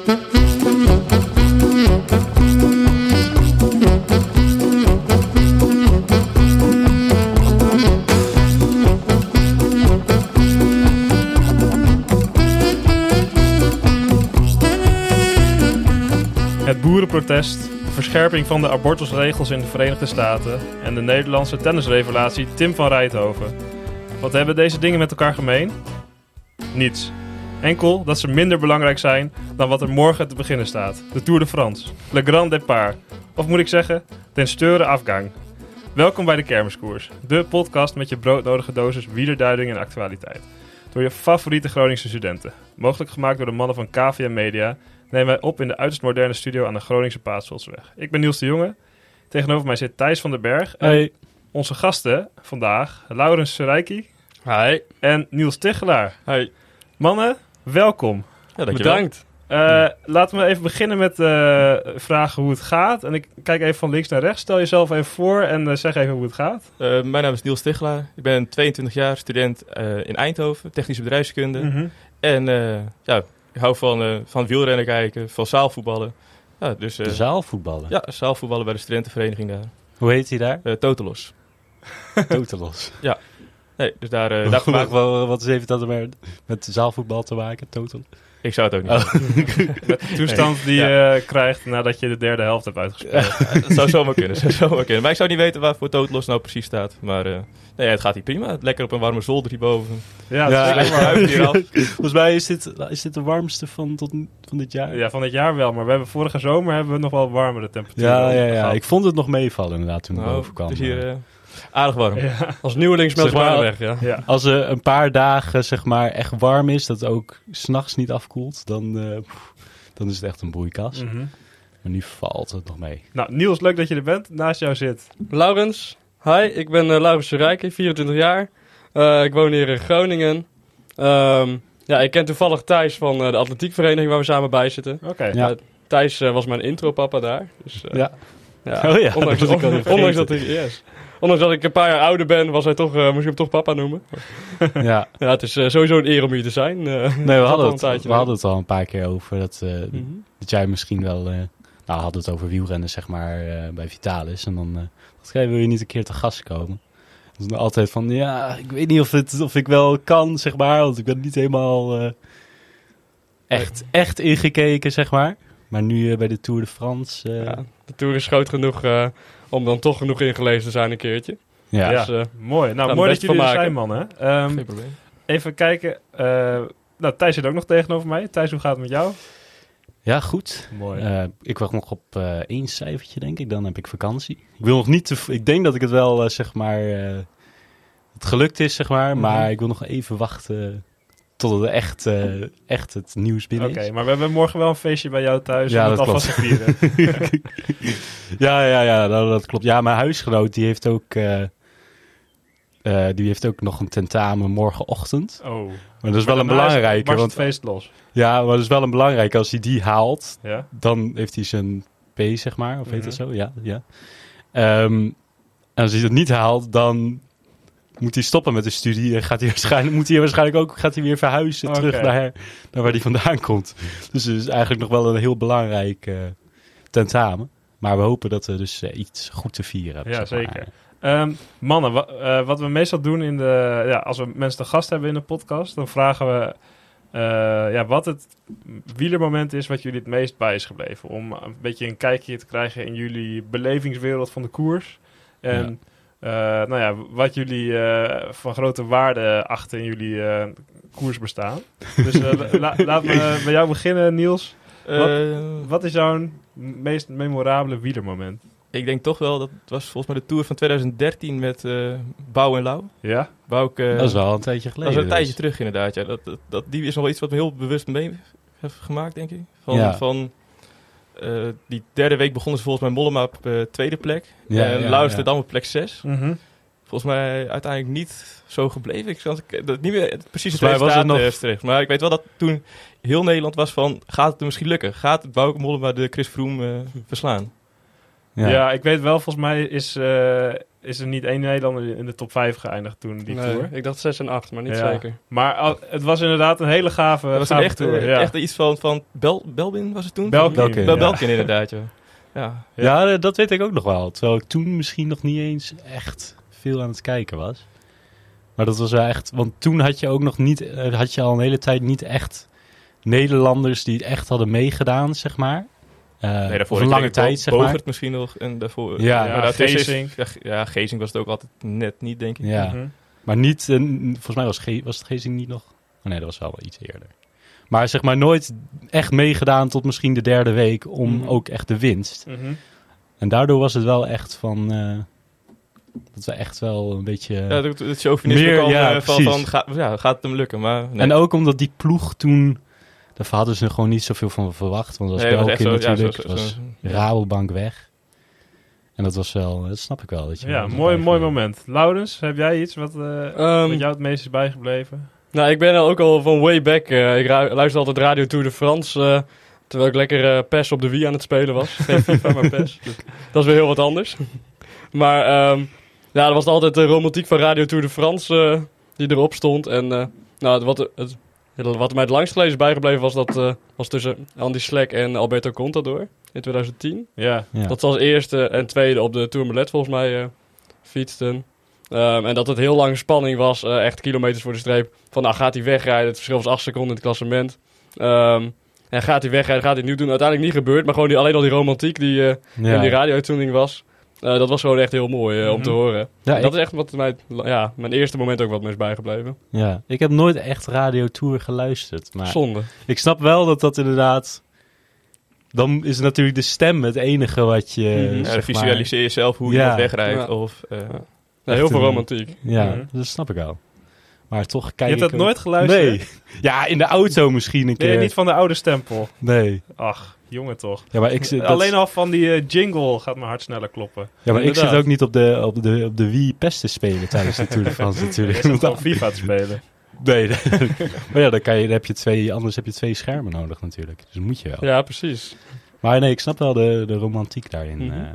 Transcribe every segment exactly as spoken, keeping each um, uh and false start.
Het boerenprotest, verscherping van de abortusregels in de Verenigde Staten en de Nederlandse tennisrevelatie Tim van Rijthoven. Wat hebben deze dingen met elkaar gemeen? Niets. Enkel dat ze minder belangrijk zijn dan wat er morgen te beginnen staat. De Tour de France. Le Grand Départ. Of moet ik zeggen, den Storer afgang. Welkom bij de Kermiskoers. De podcast met je broodnodige dosis wielerduiding en actualiteit. Door je favoriete Groningse studenten. Mogelijk gemaakt door de mannen van K V M Media. Nemen wij op in de uiterst moderne studio aan de Groningse Paasvoltsweg. Ik ben Niels de Jonge. Tegenover mij zit Thijs van den Berg. En hey. Onze gasten vandaag. Laurens Serijki. Hi. En Niels Tichelaar. Hi. Mannen, welkom. Ja, dankjewel. Bedankt. Uh, ja. Laten we even beginnen met uh, vragen hoe het gaat. En ik kijk even van links naar rechts. Stel jezelf even voor en uh, zeg even hoe het gaat. Uh, mijn naam is Niels Tichelaar. Ik ben tweeëntwintig jaar, student uh, in Eindhoven, technische bedrijfskunde. Mm-hmm. En uh, ja, ik hou van, uh, van wielrennen kijken, van zaalvoetballen. Ja, dus, uh, zaalvoetballen? Ja, zaalvoetballen bij de studentenvereniging daar. Hoe heet die daar? Uh, Totelos. Totelos? Ja. Nee, dus daar, uh, daar gemaakt... Wat is even dat er met, met zaalvoetbal te maken, totaal? Ik zou het ook niet oh. De toestand nee. die je ja. uh, krijgt nadat je de derde helft hebt uitgespeeld. Ja, dat zou zomaar kunnen, zou zomaar kunnen. Maar ik zou niet weten waarvoor Totelos nou precies staat. Maar uh, nee, het gaat hier prima. Lekker op een warme zolder hierboven. Ja, het ja. is lekker hier af. Volgens mij is dit, is dit de warmste van, tot, van dit jaar. Ja, van dit jaar wel. Maar we hebben vorige zomer hebben we nog wel warmere temperaturen. Ja, ja, ja. Ik vond het nog meevallen inderdaad toen ik nou, boven kwam. Dus hier... Uh, aardig warm. Ja. Als nieuweling smelt zeg maar warm weg, ja. ja. Als er uh, een paar dagen zeg maar echt warm is, dat het ook s'nachts niet afkoelt, dan, uh, pff, dan is het echt een broeikas. Mm-hmm. Maar nu valt het nog mee. Nou, Niels, leuk dat je er bent. Naast jou zit Laurens. Hi, ik ben uh, Laurens Serijki, vierentwintig jaar. Uh, ik woon hier in Groningen. Um, ja, ik ken toevallig Thijs van uh, de atletiekvereniging waar we samen bij zitten. Oké. Okay. Ja. Uh, Thijs uh, was mijn intro-papa daar. Dus, uh, ja. ja. Oh ja. Ondanks dat, on- ondanks dat ik... Yes. Ondanks dat ik een paar jaar ouder ben, was hij toch, uh, moest je hem toch papa noemen. Ja. Ja, het is uh, sowieso een eer om hier te zijn. Uh, nee, we, hadden het, we hadden het al een paar keer over. Dat, uh, mm-hmm. dat jij misschien wel... Uh, nou, we hadden het over wielrennen, zeg maar, uh, bij Vitalis. En dan... Uh, dat wil je niet een keer te gast komen? Dat is dan altijd van... Ja, ik weet niet of, het, of ik wel kan, zeg maar. Want ik ben niet helemaal uh, echt, echt ingekeken, zeg maar. Maar nu uh, bij de Tour de France... Uh, ja, de Tour is groot genoeg... Uh, om dan toch genoeg ingelezen te zijn een keertje. Ja, dus, uh, mooi. Nou, mooi dat jullie er zijn, mannen. Um, Geen probleem. Even kijken. Uh, nou, Thijs zit ook nog tegenover mij. Thijs, hoe gaat het met jou? Ja, goed. Mooi. Uh, ik wacht nog op uh, één cijfertje, denk ik. Dan heb ik vakantie. Ik wil nog niet te v- Ik denk dat ik het wel, uh, zeg maar... Uh, het gelukt is, zeg maar. Mm-hmm. Maar ik wil nog even wachten... Tot het echt, uh, echt het nieuws binnen okay, is. Oké, maar we hebben morgen wel een feestje bij jou thuis. Ja, om het dat alvast te vieren. ja, ja, ja nou, dat klopt. Ja, mijn huisgenoot die heeft ook, uh, uh, die heeft ook nog een tentamen morgenochtend. Oh. Maar dat is maar wel een belangrijke. Barst het feest los. Ja, maar dat is wel een belangrijke. Als hij die haalt, ja? Dan heeft hij zijn P, zeg maar. Of mm-hmm. heet dat zo? Ja, ja. Um, en als hij dat niet haalt, dan... Moet hij stoppen met de studie en gaat hij waarschijnlijk, moet hij waarschijnlijk ook gaat hij weer verhuizen okay. terug naar, naar waar hij vandaan komt. Dus het is eigenlijk nog wel een heel belangrijk uh, tentamen. Maar we hopen dat we dus uh, iets goed te vieren hebben. Ja, zeg maar. Zeker. Um, mannen, wa- uh, wat we meestal doen in de, ja, als we mensen te gast hebben in de podcast, dan vragen we uh, ja, wat het wielermoment is wat jullie het meest bij is gebleven. Om een beetje een kijkje te krijgen in jullie belevingswereld van de koers. En... Ja. Uh, nou ja, wat jullie uh, van grote waarde achten in jullie uh, koersbestaan. Dus uh, la- laten we bij jou beginnen, Niels. Wat, uh, wat is jouw meest memorabele wielermoment? Ik denk toch wel, dat was volgens mij de Tour van twintig dertien met uh, Bouw en Lau. Ja? Bauke, uh, dat is wel een tijdje geleden. Dat is een tijdje dus. terug inderdaad. Ja. Dat, dat, dat, die is nog wel iets wat me heel bewust mee heeft gemaakt, denk ik. Van... Ja. van Uh, die derde week begonnen ze volgens mij Mollema op uh, tweede plek. Ja, en ja, Luisterde ja. dan op plek zes. Mm-hmm. Volgens mij uiteindelijk niet zo gebleven. Ik kan dat niet meer precies het resultaat nog... terecht. Maar ik weet wel dat toen heel Nederland was van... Gaat het er misschien lukken? Gaat Bauke Mollema de Chris Froome uh, verslaan? Ja. ja, ik weet wel. Volgens mij is... Uh, is er niet één Nederlander in de top vijf geëindigd toen die nee, tour. Ik dacht zes en acht, maar niet ja. zeker. Maar al, het was inderdaad een hele gave, dat was gave een echte, tour. Ja. Echt iets van, van Bel, Belbin was het toen? Belkin, Belkin, Bel, ja. Belkin inderdaad, ja. Ja, ja. ja, dat weet ik ook nog wel. Terwijl ik toen misschien nog niet eens echt veel aan het kijken was. Maar dat was wel echt... Want toen had je ook nog niet... Had je al een hele tijd niet echt Nederlanders die het echt hadden meegedaan, zeg maar. Uh, nee, daarvoor een lange tijd, bo- zeg maar. Bogert misschien nog. En daarvoor, ja, ja, ja Gezing. Is, ja, Gezing was het ook altijd net niet, denk ik. Ja, mm-hmm. Maar niet... Uh, volgens mij was, Ge- was het Gezing niet nog... Oh, nee, dat was wel iets eerder. Maar zeg maar nooit echt meegedaan tot misschien de derde week om mm-hmm. ook echt de winst. Mm-hmm. En daardoor was het wel echt van... Uh, dat we echt wel een beetje... Ja, dat, dat chauvinisme meer, kwam ja, van, van ga, ja, gaat het hem lukken, maar... Nee. En ook omdat die ploeg toen... Daar hadden ze er gewoon niet zoveel van verwacht. Want dat was Belkin nee, natuurlijk. Ja, zo, zo, zo, was ja. Rabobank weg. En dat was wel... Dat snap ik wel. Dat je ja, mooi, mooi moment. Laurens, heb jij iets wat, uh, um, wat jou het meest is bijgebleven? Nou, ik ben ook al van way back. Uh, ik ru- luister altijd Radio Tour de France... Uh, terwijl ik lekker uh, P E S op de Wii aan het spelen was. Geen FIFA, maar P E S. Dus dat is weer heel wat anders. Maar um, ja, er was altijd de romantiek van Radio Tour de France uh, die erop stond. En uh, nou, wat, het, wat mij het langst geleden is bijgebleven was dat uh, was tussen Andy Schleck en Alberto Contador in twintig tien. Ja. Ja. Dat ze als eerste en tweede op de Tourmalet volgens mij uh, fietsten. Um, en dat het heel lange spanning was, uh, echt kilometers voor de streep. Van nou, gaat hij wegrijden? Het verschil was acht seconden in het klassement. Um, en gaat hij wegrijden? Gaat hij het nu doen? Uiteindelijk niet gebeurd, maar gewoon die, alleen al die romantiek die uh, ja. in die radio-uitzending was. Uh, dat was gewoon echt heel mooi uh, om mm-hmm. te horen. Ja, dat ik... is echt wat mij, ja, mijn eerste moment ook wat me is bijgebleven. Ja, ik heb nooit echt Radio Tour geluisterd. Maar zonde. Ik snap wel dat dat inderdaad... Dan is natuurlijk de stem het enige wat je... Mm-hmm. Ja, visualiseer maar... jezelf hoe ja. je wegrijdt. Ja. Of, uh, ja. Ja, heel veel romantiek. Ja, mm-hmm. dat snap ik al. Maar toch kijk je hebt dat ook... nooit geluisterd? Nee. Ja, in de auto misschien een keer. Nee, niet van de oude stempel. Nee. Ach... Jongen toch. Ja, maar ik zit, alleen al van die uh, jingle gaat mijn hart sneller kloppen. Ja, maar inderdaad. Ik zit ook niet op de, op de, op de Wii P E S te spelen tijdens de Tour de France natuurlijk. Je zit op FIFA te spelen. Nee, maar ja, dan, kan je, dan heb je twee, anders heb je twee schermen nodig natuurlijk. Dus moet je wel. Ja, precies. Maar nee, ik snap wel de, de romantiek daarin. Mm-hmm. Uh.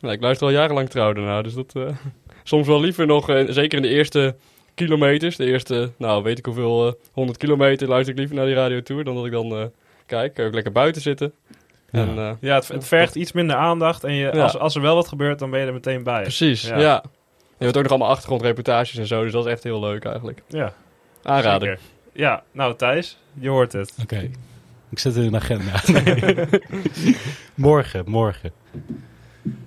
Ja, ik luister al jarenlang trouw daarna, dus dat uh, soms wel liever nog, uh, zeker in de eerste kilometers, de eerste, nou weet ik hoeveel, uh, honderd kilometer luister ik liever naar die Radio Tour dan dat ik dan... Uh, Kijk, ook lekker buiten zitten. Ja, en, uh, ja het, het vergt iets minder aandacht. En je, ja. als, als er wel wat gebeurt, dan ben je er meteen bij. Precies, ja. ja. Je hebt ook nog allemaal achtergrondreportages en zo. Dus dat is echt heel leuk eigenlijk. Ja. Aanrader. Zeker. Ja, nou Thijs, je hoort het. Oké, okay. Ik zet in een agenda. morgen, morgen.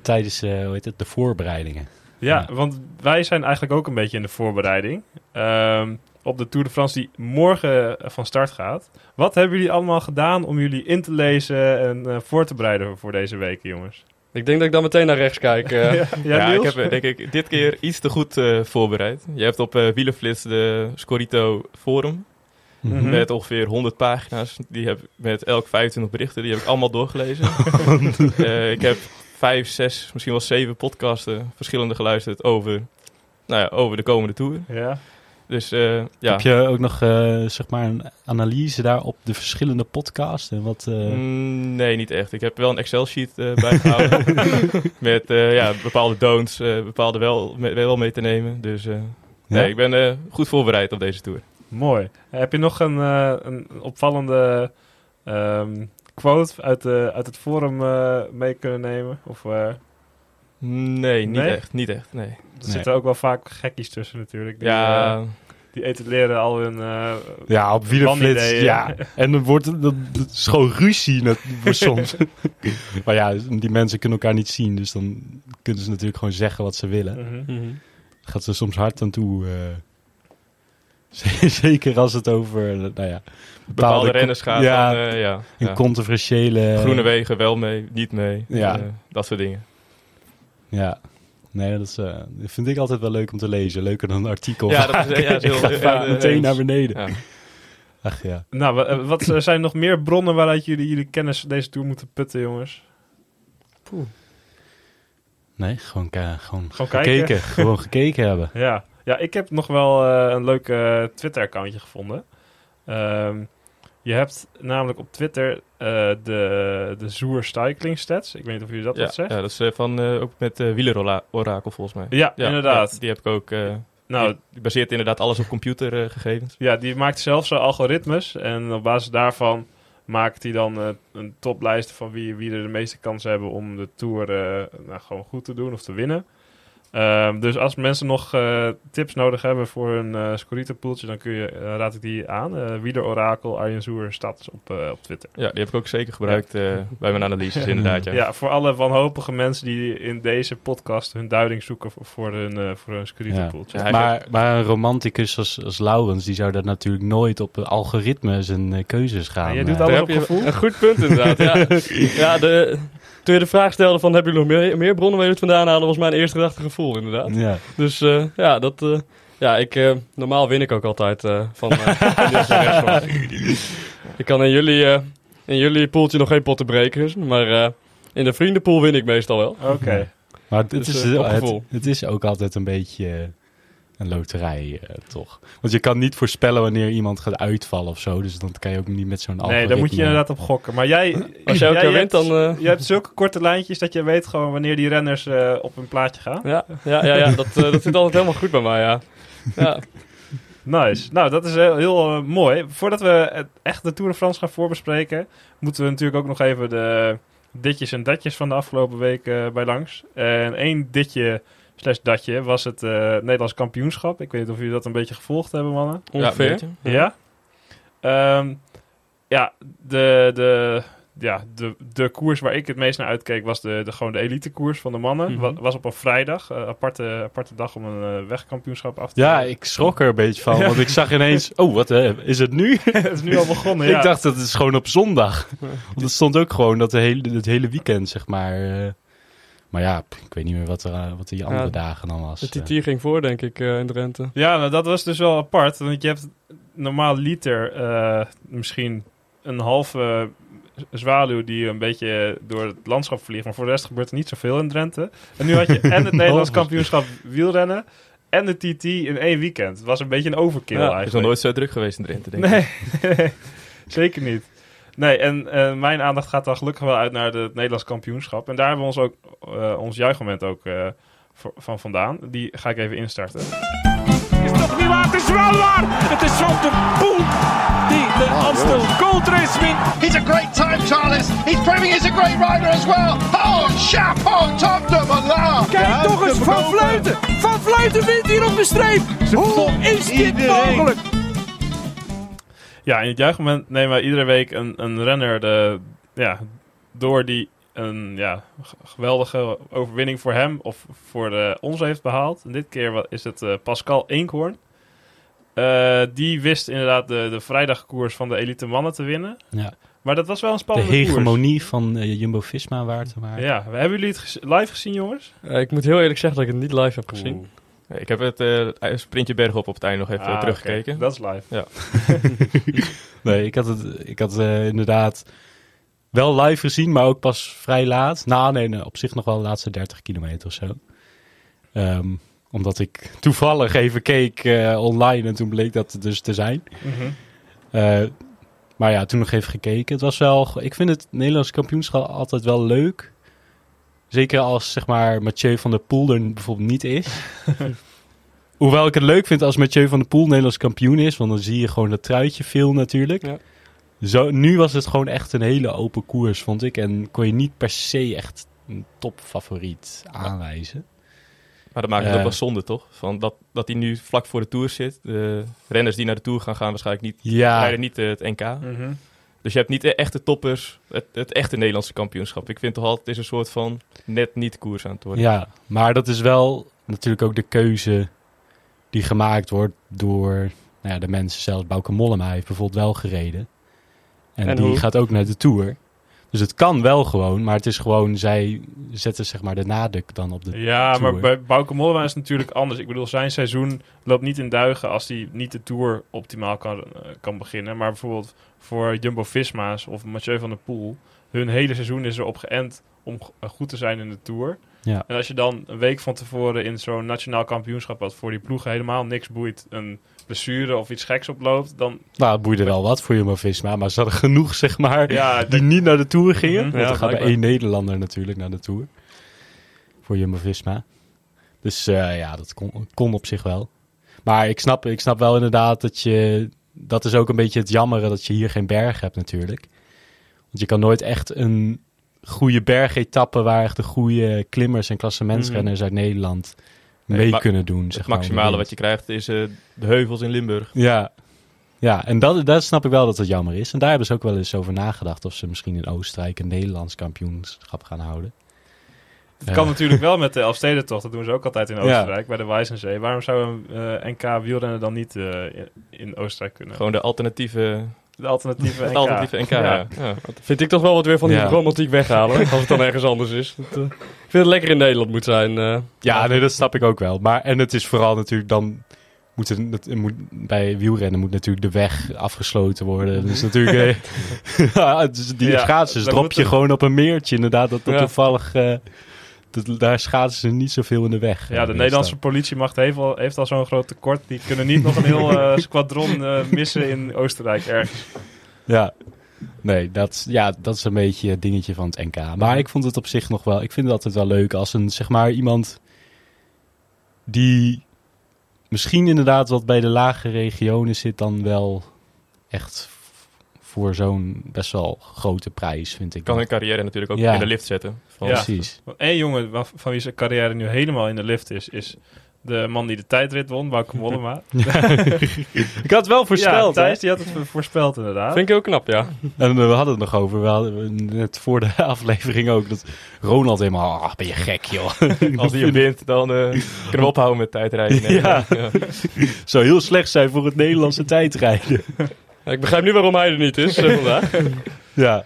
Tijdens, uh, hoe heet het, de voorbereidingen. Ja, ja, want wij zijn eigenlijk ook een beetje in de voorbereiding. Um, op de Tour de France die morgen van start gaat. Wat hebben jullie allemaal gedaan om jullie in te lezen en uh, voor te bereiden voor deze week, jongens? Ik denk dat ik dan meteen naar rechts kijk. Uh. ja, ja ik heb denk ik dit keer iets te goed uh, voorbereid. Je hebt op uh, Wielerflits de Scorito Forum mm-hmm. met ongeveer honderd pagina's. Die heb met elk vijfentwintig berichten. Die heb ik allemaal doorgelezen. uh, ik heb vijf, zes, misschien wel zeven podcasten verschillende geluisterd over, nou ja, over de komende Tour. Ja. Dus, uh, ja. Heb je ook nog uh, zeg maar een analyse daar op de verschillende podcasts? En wat, uh... mm, nee, niet echt. Ik heb wel een Excel-sheet uh, bijgehouden met uh, ja, bepaalde don'ts, uh, bepaalde wel, me, wel mee te nemen. Dus uh, ja? nee, ik ben uh, goed voorbereid op deze tour. Mooi. Heb je nog een, uh, een opvallende um, quote uit, de, uit het forum uh, mee kunnen nemen? Of... Uh... Nee, niet nee? echt. Niet echt, nee. Er nee. zitten ook wel vaak gekkies tussen natuurlijk. Die, ja. Uh, die etaleren al hun uh, ja, op wielerflits. Ja. En dan wordt het, dat, dat is gewoon ruzie net, soms. Maar ja, die mensen kunnen elkaar niet zien. Dus dan kunnen ze natuurlijk gewoon zeggen wat ze willen. Mm-hmm. Mm-hmm. Gaat ze soms hard aan toe. Uh, zeker als het over, nou ja... Bepaalde, bepaalde renners gaat. Ja, dan, uh, ja, een ja. controversiële... Groene wegen, wel mee, niet mee. Ja. Uh, dat soort dingen. Ja, nee, dat is, uh, vind ik altijd wel leuk om te lezen. Leuker dan een artikel. Ja, dat is, ja, dat is heel, ik ga uh, meteen uh, naar beneden. Ja. Ach ja. Nou, wat, wat zijn nog meer bronnen waaruit jullie jullie kennis deze tour moeten putten, jongens? Poeh. Nee, gewoon, uh, gewoon, gewoon gekeken. Kijken. Gewoon gekeken hebben. Ja. Ja, ik heb nog wel uh, een leuk uh, Twitter-accountje gevonden. Um, Je hebt namelijk op Twitter uh, de, de Zoer Cycling Stats. Ik weet niet of jullie dat ja, wat zegt. Ja, dat is uh, van, uh, ook met uh, wielerorakel volgens mij. Ja, ja inderdaad. Ja, die heb ik ook. Uh, nou, die baseert inderdaad alles op computergegevens. Uh, ja, die maakt zelf zijn algoritmes. En op basis daarvan maakt hij dan uh, een toplijst van wie, wie er de meeste kansen hebben om de Tour uh, nou, gewoon goed te doen of te winnen. Uh, dus als mensen nog uh, tips nodig hebben voor een uh, Scorito-poeltje, dan kun je, uh, raad ik die aan. Uh, Wieder Orakel, Arjen Zoer, status op, uh, op Twitter. Ja, die heb ik ook zeker gebruikt ja. uh, bij mijn analyses inderdaad. Ja. ja, voor alle wanhopige mensen die in deze podcast hun duiding zoeken voor, voor hun, uh, voor hun Scorito-poeltje. Ja. Ja, maar, maar een romanticus als, als Laurens, die zou daar natuurlijk nooit op algoritmes en uh, keuzes gaan. Ja, jij doet alles op gevoel. Een goed punt inderdaad, ja. ja de... Toen je de vraag stelde van, hebben jullie nog meer, meer bronnen waar jullie het vandaan halen, was mijn eerste gedachte gevoel inderdaad. Ja. Dus uh, ja, dat, uh, ja ik, uh, normaal win ik ook altijd uh, van, uh, van de rest van ik kan in jullie, uh, in jullie poeltje nog geen potten breken, dus, maar uh, in de vriendenpool win ik meestal wel. Oké. Okay. Maar het, dus, is, uh, het, het is ook altijd een beetje uh, een loterij, uh, toch? Want je kan niet voorspellen wanneer iemand gaat uitvallen of zo, dus dan kan je ook niet met zo'n algoritme. Nee, daar moet je inderdaad op gokken. Maar jij, als jij, jij wint, dan... Uh... Je hebt zulke korte lijntjes dat je weet gewoon wanneer die renners uh, op hun plaatje gaan. Ja, ja, ja, ja. dat, uh, dat zit altijd helemaal goed bij mij, ja. ja. Nice. Nou, dat is heel, heel uh, mooi. Voordat we echt de Tour de France gaan voorbespreken, moeten we natuurlijk ook nog even de ditjes en datjes van de afgelopen week uh, bij langs. En één ditje slash datje was het uh, Nederlands kampioenschap. Ik weet niet of jullie dat een beetje gevolgd hebben, mannen. Ongeveer. Ja. Ja, um, ja, de, de, ja de, de koers waar ik het meest naar uitkeek was de, de, gewoon de elite koers van de mannen. Mm-hmm. Was, was op een vrijdag. Uh, aparte, aparte dag om een uh, wegkampioenschap af te Ja, doen. Ik schrok er een beetje van. Want ik zag ineens, oh, wat uh, is het nu? Het is nu al begonnen, ja. Ik dacht, dat is gewoon op zondag. Want het stond ook gewoon dat de hele, het hele weekend, zeg maar... Uh, Maar ja, ik weet niet meer wat, er, wat die andere ja, dagen dan was. De T T ging voor, denk ik, uh, in Drenthe. Ja, nou, dat was dus wel apart. Want je hebt normaal liter uh, misschien een halve zwaluw die een beetje door het landschap vliegt. Maar voor de rest gebeurt er niet zoveel in Drenthe. En nu had je en het Nederlands kampioenschap wielrennen en de T T in één weekend. Het was een beetje een overkill ja, eigenlijk. Het is nog nooit zo druk geweest in Drenthe, denk nee, ik. Nee, zeker niet. Nee, en uh, mijn aandacht gaat dan gelukkig wel uit naar het Nederlands kampioenschap. En daar hebben we ons, ook, uh, ons juichmoment ook uh, v- van vandaan. Die ga ik even instarten. Is toch niet waar? Het is wel waar! Het is Van der Poel die de Amstel Gold Race wint. He's a great time, Charles. He's proving he's a great rider as well. Oh, chapeau, Tom Dumoulin. Kijk toch eens, Van Vleuten. Van Vleuten wint hier op de streep. Hoe is dit mogelijk? Ja, in het juichmoment nemen wij iedere week een, een renner de, ja, door die een ja, geweldige overwinning voor hem of voor de, ons heeft behaald. En dit keer is het uh, Pascal Eenkoorn. Uh, die wist inderdaad de, de vrijdagkoers van de elite mannen te winnen. Ja. Maar dat was wel een spannende koers. De hegemonie koers. van uh, Jumbo Visma waar te maken. Ja, hebben jullie het ges- live gezien, jongens? Uh, ik moet heel eerlijk zeggen dat ik het niet live heb gezien. Oeh. Ik heb het uh, sprintje bergop op het einde nog even ah, teruggekeken. Okay. Dat is live. Ja. nee, ik had het ik had, uh, inderdaad wel live gezien, maar ook pas vrij laat. Nou, nee, nee op zich nog wel de laatste dertig kilometer of zo. Um, omdat ik toevallig even keek uh, online en toen bleek dat dus te zijn. Mm-hmm. Uh, maar ja, toen nog even gekeken. Het was wel, ik vind het Nederlands kampioenschap altijd wel leuk. Zeker als, zeg maar, Mathieu van der Poel er bijvoorbeeld niet is. Hoewel ik het leuk vind als Mathieu van der Poel Nederlands kampioen is. Want dan zie je gewoon dat truitje veel natuurlijk. Ja. Zo, nu was het gewoon echt een hele open koers, vond ik. En kon je niet per se echt een topfavoriet aanwijzen. Maar dat maakt het uh, ook wel zonde, toch? Van dat hij dat nu vlak voor de Tour zit. De renners die naar de Tour gaan, gaan waarschijnlijk niet, ja. niet uh, het N K. Mm-hmm. Dus je hebt niet de echte toppers, het, het echte Nederlandse kampioenschap. Ik vind toch altijd, het is een soort van net niet koers aan het worden. Ja, maar dat is wel natuurlijk ook de keuze die gemaakt wordt door nou ja, de mensen zelf. Bauke Mollema heeft bijvoorbeeld wel gereden. En, en die hoe? gaat ook naar de Tour. Dus het kan wel gewoon, maar het is gewoon, zij zetten zeg maar de nadruk dan op de ja, Tour. Maar bij Bauke Mollema is het natuurlijk anders. Ik bedoel, zijn seizoen loopt niet in duigen als hij niet de Tour optimaal kan, kan beginnen. Maar bijvoorbeeld voor Jumbo Visma's of Mathieu van der Poel. Hun hele seizoen is erop geënt om goed te zijn in de Tour. Ja. En als je dan een week van tevoren in zo'n nationaal kampioenschap... wat voor die ploegen helemaal niks boeit... een blessure of iets geks oploopt, dan... Nou, het boeide wel wat voor Jumbo Visma, maar ze hadden genoeg, zeg maar... Ja, die niet naar de Tour gingen. Mm-hmm, want ja, er gaat bij één Nederlander natuurlijk naar de Tour. Voor Jumbo Visma. Dus uh, ja, dat kon, kon op zich wel. Maar ik snap, ik snap wel inderdaad dat je... Dat is ook een beetje het jammeren dat je hier geen berg hebt natuurlijk. Want je kan nooit echt een... goede bergetappen waar echt de goede klimmers en klassementsrenners mm-hmm. uit Nederland mee nee, ma- kunnen doen. Zeg het maximale maar, wat je krijgt is uh, de heuvels in Limburg. Ja, ja en dat, dat snap ik wel dat dat jammer is. En daar hebben ze ook wel eens over nagedacht of ze misschien in Oostenrijk een Nederlands kampioenschap gaan houden. Dat uh. kan natuurlijk wel met de Elfstedentocht, dat doen ze ook altijd in Oostenrijk, ja. bij de Weizenzee. Waarom zou een uh, N K wielrennen dan niet uh, in Oostenrijk kunnen? Gewoon de alternatieve... De alternatieve N K. De alternatieve N K, ja. Ja. Ja. Vind ik toch wel wat weer van die ja. romantiek weghalen, als het dan ergens anders is. Dat, uh, ik vind het lekker in Nederland moet zijn. Uh. Ja, nee, dat snap ik ook wel. Maar, en het is vooral natuurlijk dan... Moet het, het, moet, bij wielrennen moet natuurlijk de weg afgesloten worden. Dus natuurlijk... Eh, ja, dus die ja, schaatsers drop je gewoon op een meertje. Inderdaad, dat, dat ja. toevallig... Uh, Dat, daar schaatsen ze niet zoveel in de weg. Ja, de Nederlandse politiemacht heeft al, heeft al zo'n groot tekort. Die kunnen niet nog een heel uh, squadron uh, missen in Oostenrijk ergens. Ja, nee, dat, ja, dat is een beetje het dingetje van het N K. Maar ik vond het op zich nog wel... Ik vind het altijd wel leuk als een, zeg maar, iemand... die misschien inderdaad wat bij de lage regionen zit... dan wel echt voor zo'n best wel grote prijs, vind ik. Kan dat. Een carrière natuurlijk ook ja. in de lift zetten. Ja, precies. Eén jongen van wie zijn carrière nu helemaal in de lift is, is de man die de tijdrit won, Bauke Mollema. Ik had het wel voorspeld. Ja, Thijs, die had het voorspeld inderdaad. Vind ik heel knap, ja. En we hadden het nog over, we hadden net voor de aflevering ook, dat Ronald helemaal, ah, ben je gek, joh. Als hij wint, dan uh, kunnen we ophouden met tijdrijden. Nee, ja. ja. Zou heel slecht zijn voor het Nederlandse tijdrijden. Ja, ik begrijp nu waarom hij er niet is uh, vandaag. Ja,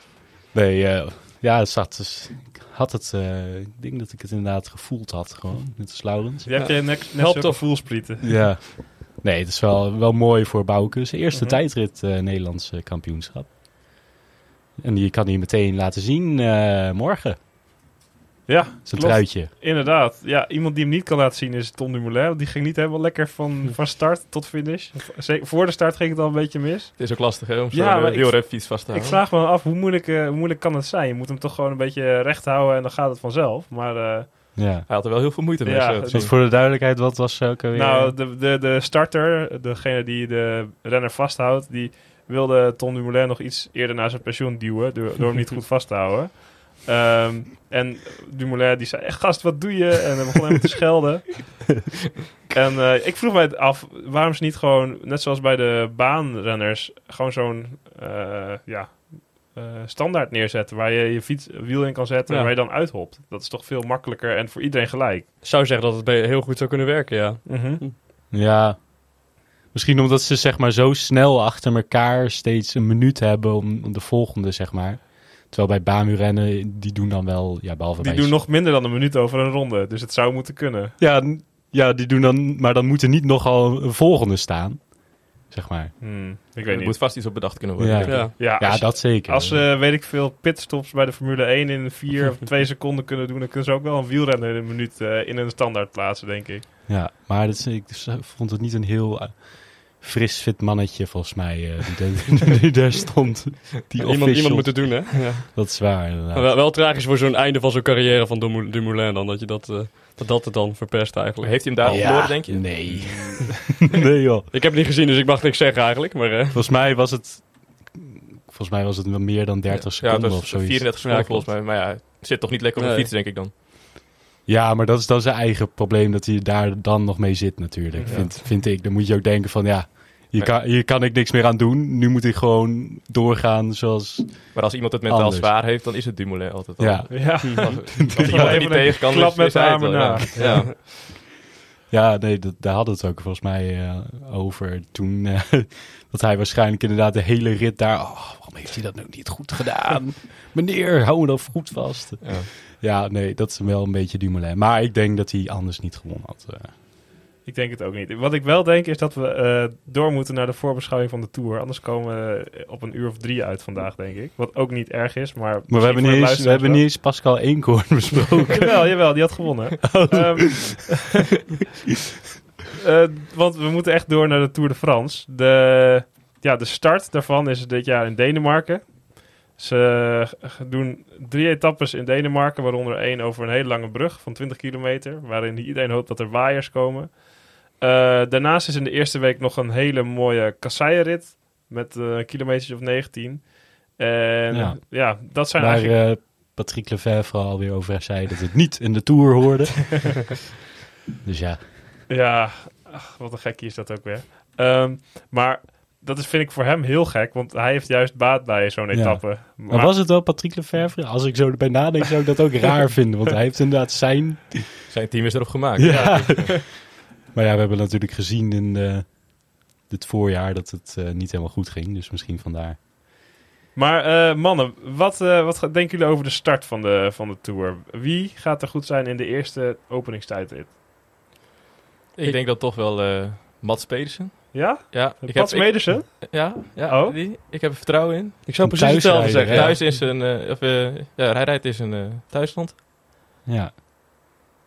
nee, uh, ja, het zat dus... Had het, uh, ik denk dat ik het inderdaad gevoeld had gewoon, net als Laurens. Je hebt je net zo'n voelsprieten. Ja, nee, het is wel, wel mooi voor Bauke. Zijn eerste mm-hmm. tijdrit uh, Nederlands kampioenschap. En die kan hij meteen laten zien uh, morgen. Ja, zijn truitje. Inderdaad. Ja, iemand die hem niet kan laten zien is Tom Dumoulin. Die ging niet helemaal lekker van, van start tot finish. Zeker, voor de start ging het al een beetje mis. Het is ook lastig hè, om zo'n ja, wielrenfiets vast te houden. Ik vraag me af, hoe moeilijk, uh, hoe moeilijk kan het zijn? Je moet hem toch gewoon een beetje recht houden en dan gaat het vanzelf. Maar uh, ja. hij had er wel heel veel moeite mee. Ja, dus voor de duidelijkheid, wat was zo? Weer... Nou, de, de, de starter, degene die de renner vasthoudt, die wilde Tom Dumoulin nog iets eerder naar zijn pensioen duwen. Door, door hem niet goed vast te houden. Um, en Dumoulin die zei, gast, wat doe je? En hij begon hem te schelden. En uh, ik vroeg mij af, waarom ze niet gewoon, net zoals bij de baanrenners, gewoon zo'n uh, ja, uh, standaard neerzetten, waar je je fiets, wiel in kan zetten en ja. waar je dan uithopt. Dat is toch veel makkelijker en voor iedereen gelijk. Ik zou zeggen dat het heel goed zou kunnen werken, ja. Mm-hmm. Ja, misschien omdat ze zeg maar zo snel achter elkaar steeds een minuut hebben om, om de volgende, zeg maar. Terwijl bij baanwielrennen, die doen dan wel... Ja, behalve die bij... doen nog minder dan een minuut over een ronde. Dus het zou moeten kunnen. Ja, ja die doen dan, maar dan moet er niet nogal een volgende staan. Zeg maar. Hmm, ik weet er niet. Moet vast iets op bedacht kunnen worden. Ja, ja. ja, ja je, dat zeker. Als ze, uh, weet ik veel, pitstops bij de Formule één in vier of twee seconden kunnen doen... dan kunnen ze ook wel een wielrenner in een minuut uh, in een standaard plaatsen, denk ik. Ja, maar dat is, ik vond het niet een heel... Uh, fris, fit mannetje, volgens mij, uh, die, die daar stond. Die iemand, iemand moet het doen, hè? Ja. Dat is waar, inderdaad. Wel, wel tragisch voor zo'n einde van zo'n carrière van Dumoulin dan, dat je dat, uh, dat, dat het dan verpest eigenlijk. Heeft hij hem daar ja, verloren, denk je? Nee. nee, joh. Ik heb het niet gezien, dus ik mag niks zeggen eigenlijk. Maar, uh. volgens mij was het volgens mij was het meer dan dertig ja, seconden ja, dat was of zoiets. vierendertig seconden, volgens mij. Maar ja, het zit toch niet lekker op de nee. fiets, denk ik dan. Ja, maar dat is dan zijn eigen probleem dat hij daar dan nog mee zit natuurlijk, ja. vind, vind ik. Dan moet je ook denken van ja, hier kan, hier kan ik niks meer aan doen. Nu moet ik gewoon doorgaan zoals Maar als iemand het mentaal anders. zwaar heeft, dan is het Dumoulin altijd al. Ja. ja. Als, als iemand er niet tegen kan, klap met de armen na. Ja. ja, nee, dat, daar hadden we het ook volgens mij uh, over toen. Uh, dat hij waarschijnlijk inderdaad de hele rit daar... Oh, waarom heeft hij dat nou niet goed gedaan? Meneer, hou me dan goed vast. Ja. Ja, nee, dat is wel een beetje Dumoulin. Maar ik denk dat hij anders niet gewonnen had. Uh. Ik denk het ook niet. Wat ik wel denk is dat we uh, door moeten naar de voorbeschouwing van de Tour. Anders komen we op een uur of drie uit vandaag, denk ik. Wat ook niet erg is, maar... Maar we hebben niet eens, we hebben niet eens Pascal Eenkoorn besproken. Jawel, jawel, die had gewonnen. Oh. Um, uh, want we moeten echt door naar de Tour de France. De, ja, de start daarvan is dit jaar in Denemarken. Ze doen drie etappes in Denemarken, waaronder één over een hele lange brug van twintig kilometer, waarin iedereen hoopt dat er waaiers komen. Uh, daarnaast is in de eerste week nog een hele mooie kasseienrit met uh, kilometers of negentien. En ja, ja dat zijn Waar, eigenlijk... Uh, Patrick Lefevre alweer over zei dat het niet in de Tour hoorde. Dus ja. Ja, ach, wat een gekkie is dat ook weer. Um, maar... Dat is, vind ik, voor hem heel gek, want hij heeft juist baat bij zo'n ja. etappe. Maar... maar was het wel Patrick Lefevre? Als ik zo erbij nadenk, zou ik dat ook raar vinden, want hij heeft inderdaad zijn... Zijn team is erop gemaakt. Ja. Ja. Maar ja, we hebben natuurlijk gezien in de, dit voorjaar dat het uh, niet helemaal goed ging, dus misschien vandaar. Maar uh, mannen, wat, uh, wat denken jullie over de start van de, van de Tour? Wie gaat er goed zijn in de eerste openingstijdrit? Ik, ik denk dat toch wel uh, Mads Pedersen. Ja? Ja. Mads Pedersen? Ja, ja oh. die, ik heb er vertrouwen in. Ik zou precies hetzelfde zeggen. Ja. Thuis is een... Uh, of, uh, ja, hij rijdt is een uh, thuisland. Ja.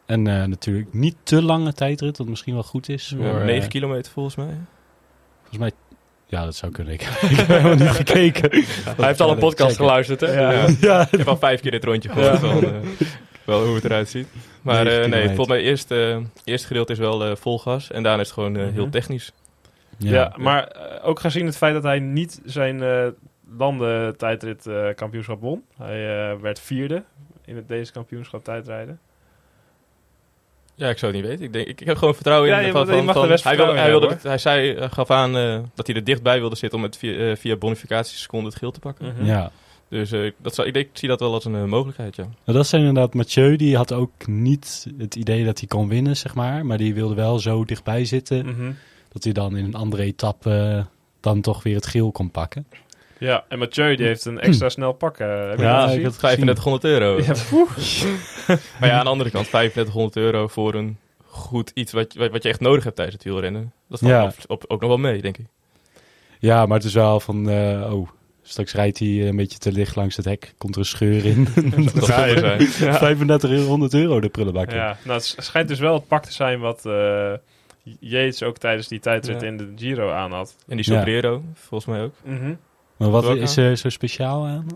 En uh, natuurlijk niet te lange tijdrit, wat misschien wel goed is. Voor, ja, negen uh, kilometer volgens mij. Volgens mij... Ja, dat zou kunnen. Ik heb helemaal niet gekeken. Ja, hij heeft al een podcast checken. geluisterd, hè? Ja. Ja. Ja. Ik heb al vijf keer dit rondje gehoord. Ja. Van, uh, wel hoe het eruit ziet. Maar uh, nee, volgens mij eerst, uh, eerste gedeelte is wel uh, vol gas. En daarna is het gewoon uh, heel technisch. Ja, ja, maar uh, ook gezien het feit dat hij niet zijn uh, landen tijdrit uh, kampioenschap won. Hij uh, werd vierde in het deze kampioenschap tijdrijden. Ja, ik zou het niet weten. Ik, denk, ik, ik heb gewoon vertrouwen ja, in. Je van, mag, je mag van, de rest hij, wilde, hij, wilde, hij, wilde, hij zei, uh, gaf aan uh, dat hij er dichtbij wilde zitten om het via, uh, via bonificatieseconden het geel te pakken. Mm-hmm. Ja. Dus uh, dat zou, ik, denk, ik zie dat wel als een uh, mogelijkheid, ja. Nou, dat zijn inderdaad Mathieu, die had ook niet het idee dat hij kon winnen, zeg maar. Maar die wilde wel zo dichtbij zitten... Mm-hmm. Dat hij dan in een andere etappe uh, dan toch weer het geel kon pakken. Ja, en Mathieu die heeft een extra snel pakken. Heb je ja, ik had vijfendertighonderd euro. Ja, maar ja, aan de andere kant, vijfendertighonderd euro voor een goed iets wat, wat je echt nodig hebt tijdens het wielrennen. Dat valt ja. op, op, ook nog wel mee, denk ik. Ja, maar het is wel van, uh, oh, straks rijdt hij een beetje te licht langs het hek. Komt er een scheur in. Dat zou je zijn. Ja. vijfendertighonderd euro de prullenbak. Ja, nou, het schijnt dus wel het pak te zijn wat... Uh, Jeets ook tijdens die tijdrit ja. in de Giro aan had. En die Sombrero, ja. volgens mij ook. Mm-hmm. Maar wat ook is er uh, zo speciaal aan?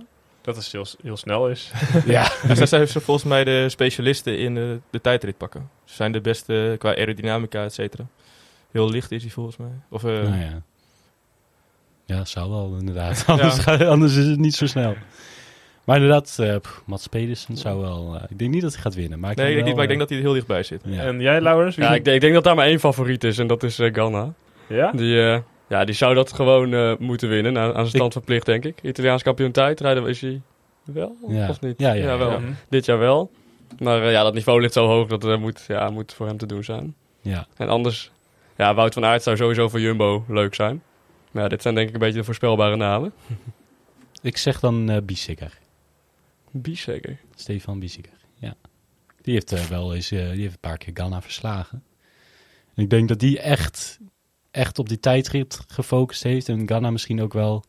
Dat het heel, heel snel is. Ja. Dus dat zijn volgens mij de specialisten in de, de tijdrit pakken. Ze zijn de beste qua aerodynamica, et cetera. Heel licht is hij volgens mij. Of, uh, nou ja. ja, zou wel inderdaad. Anders, ja. anders is het niet zo snel. Maar inderdaad, uh, pff, Mads Pedersen zou wel... Uh, ik denk niet dat hij gaat winnen. Maar ik nee, ik denk niet, maar ik denk dat hij er heel dichtbij zit. Ja. En jij, Laurens? Ja, ik denk, ik denk dat daar maar één favoriet is en dat is uh, Ganna. Ja? Die, uh, ja, die zou dat gewoon uh, moeten winnen. Nou, aan zijn stand ik... verplicht, denk ik. Italiaans kampioen tijdrijden is hij wel, ja. of niet? Ja, ja, ja wel. Ja. Dit jaar wel. Maar uh, ja, dat niveau ligt zo hoog dat het uh, moet, ja, moet voor hem te doen zijn. Ja. En anders, ja, Wout van Aert zou sowieso voor Jumbo leuk zijn. Maar ja, dit zijn denk ik een beetje de voorspelbare namen. Ik zeg dan uh, Biesikker. Biesikker. Stefan Biesikker, ja. Die heeft uh, wel eens, uh, die heeft een paar keer Ganna verslagen. En ik denk dat die echt, echt op die tijdrit gefocust heeft. En Ganna misschien ook wel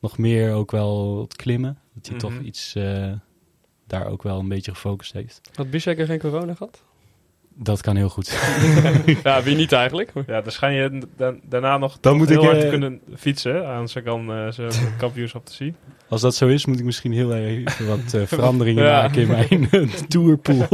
nog meer ook wel het klimmen. Dat hij mm-hmm. toch iets uh, daar ook wel een beetje gefocust heeft. Had Biesikker geen corona gehad? Dat kan heel goed. Ja, wie niet eigenlijk? Ja, dan schijn je da- daarna nog dan moet heel ik, hard uh, kunnen fietsen. Aan ze kan uh, zijn kampioenschap te zien. Als dat zo is, moet ik misschien heel even wat uh, veranderingen ja. maken in mijn uh, tourpool.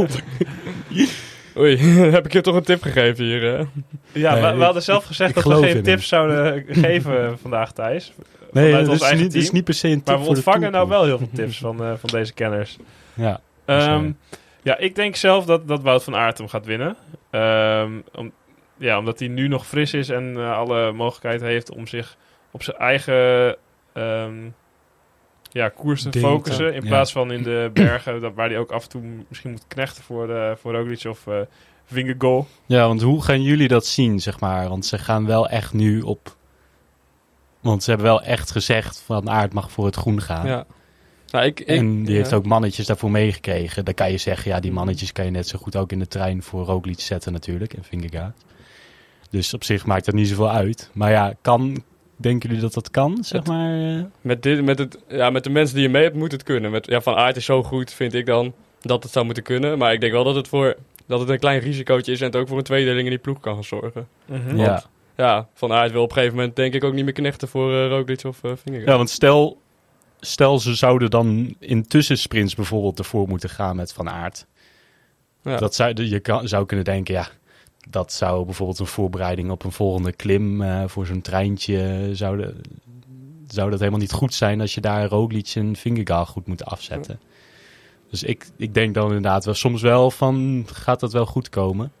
Oei, heb ik je toch een tip gegeven hier? Hè? Ja, nee, we, we hadden zelf gezegd dat we geen tips zouden geven vandaag, Thijs. Nee, dat is, niet, dat is niet per se een tip. Maar we ontvangen nou wel heel veel tips van, uh, van deze kenners. Ja. Um, Ja, ik denk zelf dat, dat Wout van Aert hem gaat winnen. Um, om, ja, omdat hij nu nog fris is en uh, alle mogelijkheid heeft om zich op zijn eigen um, ja, koers te Delta, focussen. In ja. plaats van in de bergen, dat, waar hij ook af en toe misschien moet knechten voor, uh, voor Roglic of uh, Vingegaard. Ja, want hoe gaan jullie dat zien, zeg maar? Want ze gaan wel echt nu op... Want ze hebben wel echt gezegd van Aert mag voor het groen gaan. Ja. Nou, ik, ik, en die ja. heeft ook mannetjes daarvoor meegekregen. Dan kan je zeggen, ja, die mannetjes kan je net zo goed ook in de trein voor Roglic zetten natuurlijk. En Vingegaard. Dus op zich maakt dat niet zoveel uit. Maar ja, kan... Denken jullie dat dat kan, zeg het, maar? Met, dit, met, het, ja, met de mensen die je mee hebt, moet het kunnen. Met, ja, Van Aert is zo goed, vind ik dan, dat het zou moeten kunnen. Maar ik denk wel dat het, voor, dat het een klein risicootje is en het ook voor een tweedeling in die ploeg kan zorgen. Mm-hmm. Want, ja. ja, Van Aert wil op een gegeven moment denk ik ook niet meer knechten voor uh, Roglic of uh, Vingegaard. Ja, want stel, stel ze zouden dan in tussensprints bijvoorbeeld ervoor moeten gaan met Van Aert. Ja. Dat zou, je kan, zou kunnen denken, ja... Dat zou bijvoorbeeld een voorbereiding op een volgende klim uh, voor zo'n treintje... Zou, de, zou dat helemaal niet goed zijn als je daar Roglic en Vingegaard goed moet afzetten. Ja. Dus ik, ik denk dan inderdaad wel soms wel van, gaat dat wel goed komen?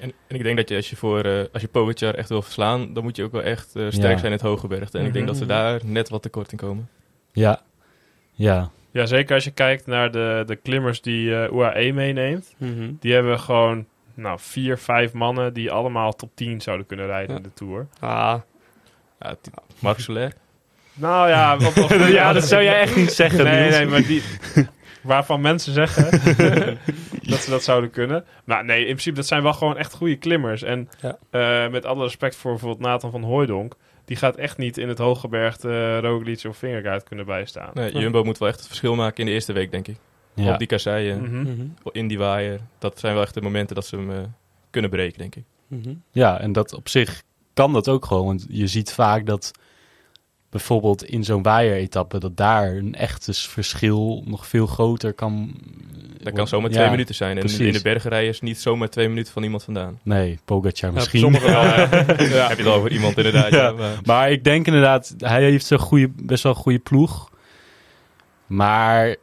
En, en ik denk dat je als je, voor, uh, als je Pogačar echt wil verslaan... dan moet je ook wel echt uh, sterk ja. zijn in het hoge bergte. En mm-hmm. ik denk dat ze daar net wat tekort in komen. Ja, ja. Ja, zeker als je kijkt naar de, de klimmers die uh, U A E meeneemt. Mm-hmm. Die hebben gewoon... Nou, vier, vijf mannen die allemaal top tien zouden kunnen rijden ja. in de Tour. Ah. Ja, t- Max Soler. Nou ja, wat, wat, ja, ja, dat zou jij echt niet zeggen. Nee, nee, maar die... Waarvan mensen zeggen dat ze dat zouden kunnen. Maar nee, in principe, dat zijn wel gewoon echt goede klimmers. En ja. uh, met alle respect voor bijvoorbeeld Nathan van Hooijdonk... die gaat echt niet in het hooggebergte uh, Roglic of Vingegaard kunnen bijstaan. Nee, Jumbo hm. moet wel echt het verschil maken in de eerste week, denk ik. Ja. Op die kasseien, mm-hmm. in die waaier. Dat zijn wel echt de momenten dat ze hem uh, kunnen breken, denk ik. Mm-hmm. Ja, en dat op zich kan dat ook gewoon. Want je ziet vaak dat bijvoorbeeld in zo'n waaieretappe... dat daar een echt verschil nog veel groter kan... Dat kan zomaar twee ja, minuten zijn. En precies. in de bergerij is niet zomaar twee minuten van iemand vandaan. Nee, Pogačar misschien. Ja, sommigen wel. ja. Ja. Heb je het al over iemand inderdaad. Ja. Ja, maar. maar ik denk inderdaad, hij heeft zo'n goede, best wel een goede ploeg. Maar...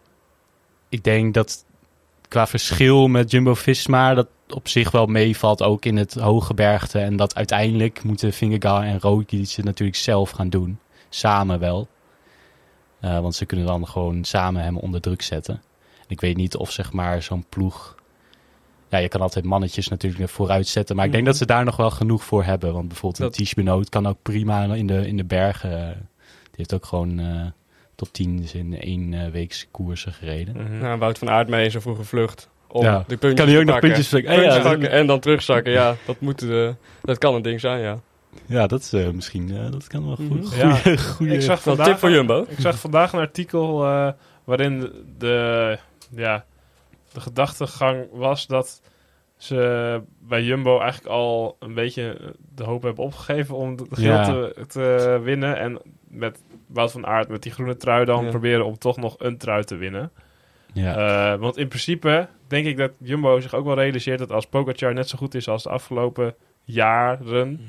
Ik denk dat qua verschil met Jumbo-Visma... dat op zich wel meevalt, ook in het hoge bergte. En dat uiteindelijk moeten Vingegaard en Roglic het natuurlijk zelf gaan doen. Samen wel. Uh, want ze kunnen dan gewoon samen hem onder druk zetten. En ik weet niet of zeg maar zo'n ploeg... Ja, je kan altijd mannetjes natuurlijk vooruit zetten. Maar ik denk mm-hmm. dat ze daar nog wel genoeg voor hebben. Want bijvoorbeeld dat... een Thibaut Pinot kan ook prima in de, in de bergen. Die heeft ook gewoon... Uh, top tien is in één uh, weeks koersen gereden. Mm-hmm. Nou, Wout van Aert mee is een vroege vlucht. Om ja. de puntjes kan hij ook nog puntjes, puntjes eh, ja, pakken en dan terugzakken. Ja, dat, moet, uh, dat kan een ding zijn, ja. Ja, dat is uh, misschien... Uh, dat kan wel goed. Mm-hmm. Goeie, ja. goeie, ik zag vandaag, tip voor Jumbo. Ik zag vandaag een artikel uh, waarin de, de, ja, de gedachtegang was dat ze bij Jumbo eigenlijk al een beetje de hoop hebben opgegeven om het geld ja. te, te winnen. En met... Wout van Aert met die groene trui dan ja. proberen om toch nog een trui te winnen. Ja. Uh, want in principe denk ik dat Jumbo zich ook wel realiseert... dat als Pogačar net zo goed is als de afgelopen jaren... Mm-hmm.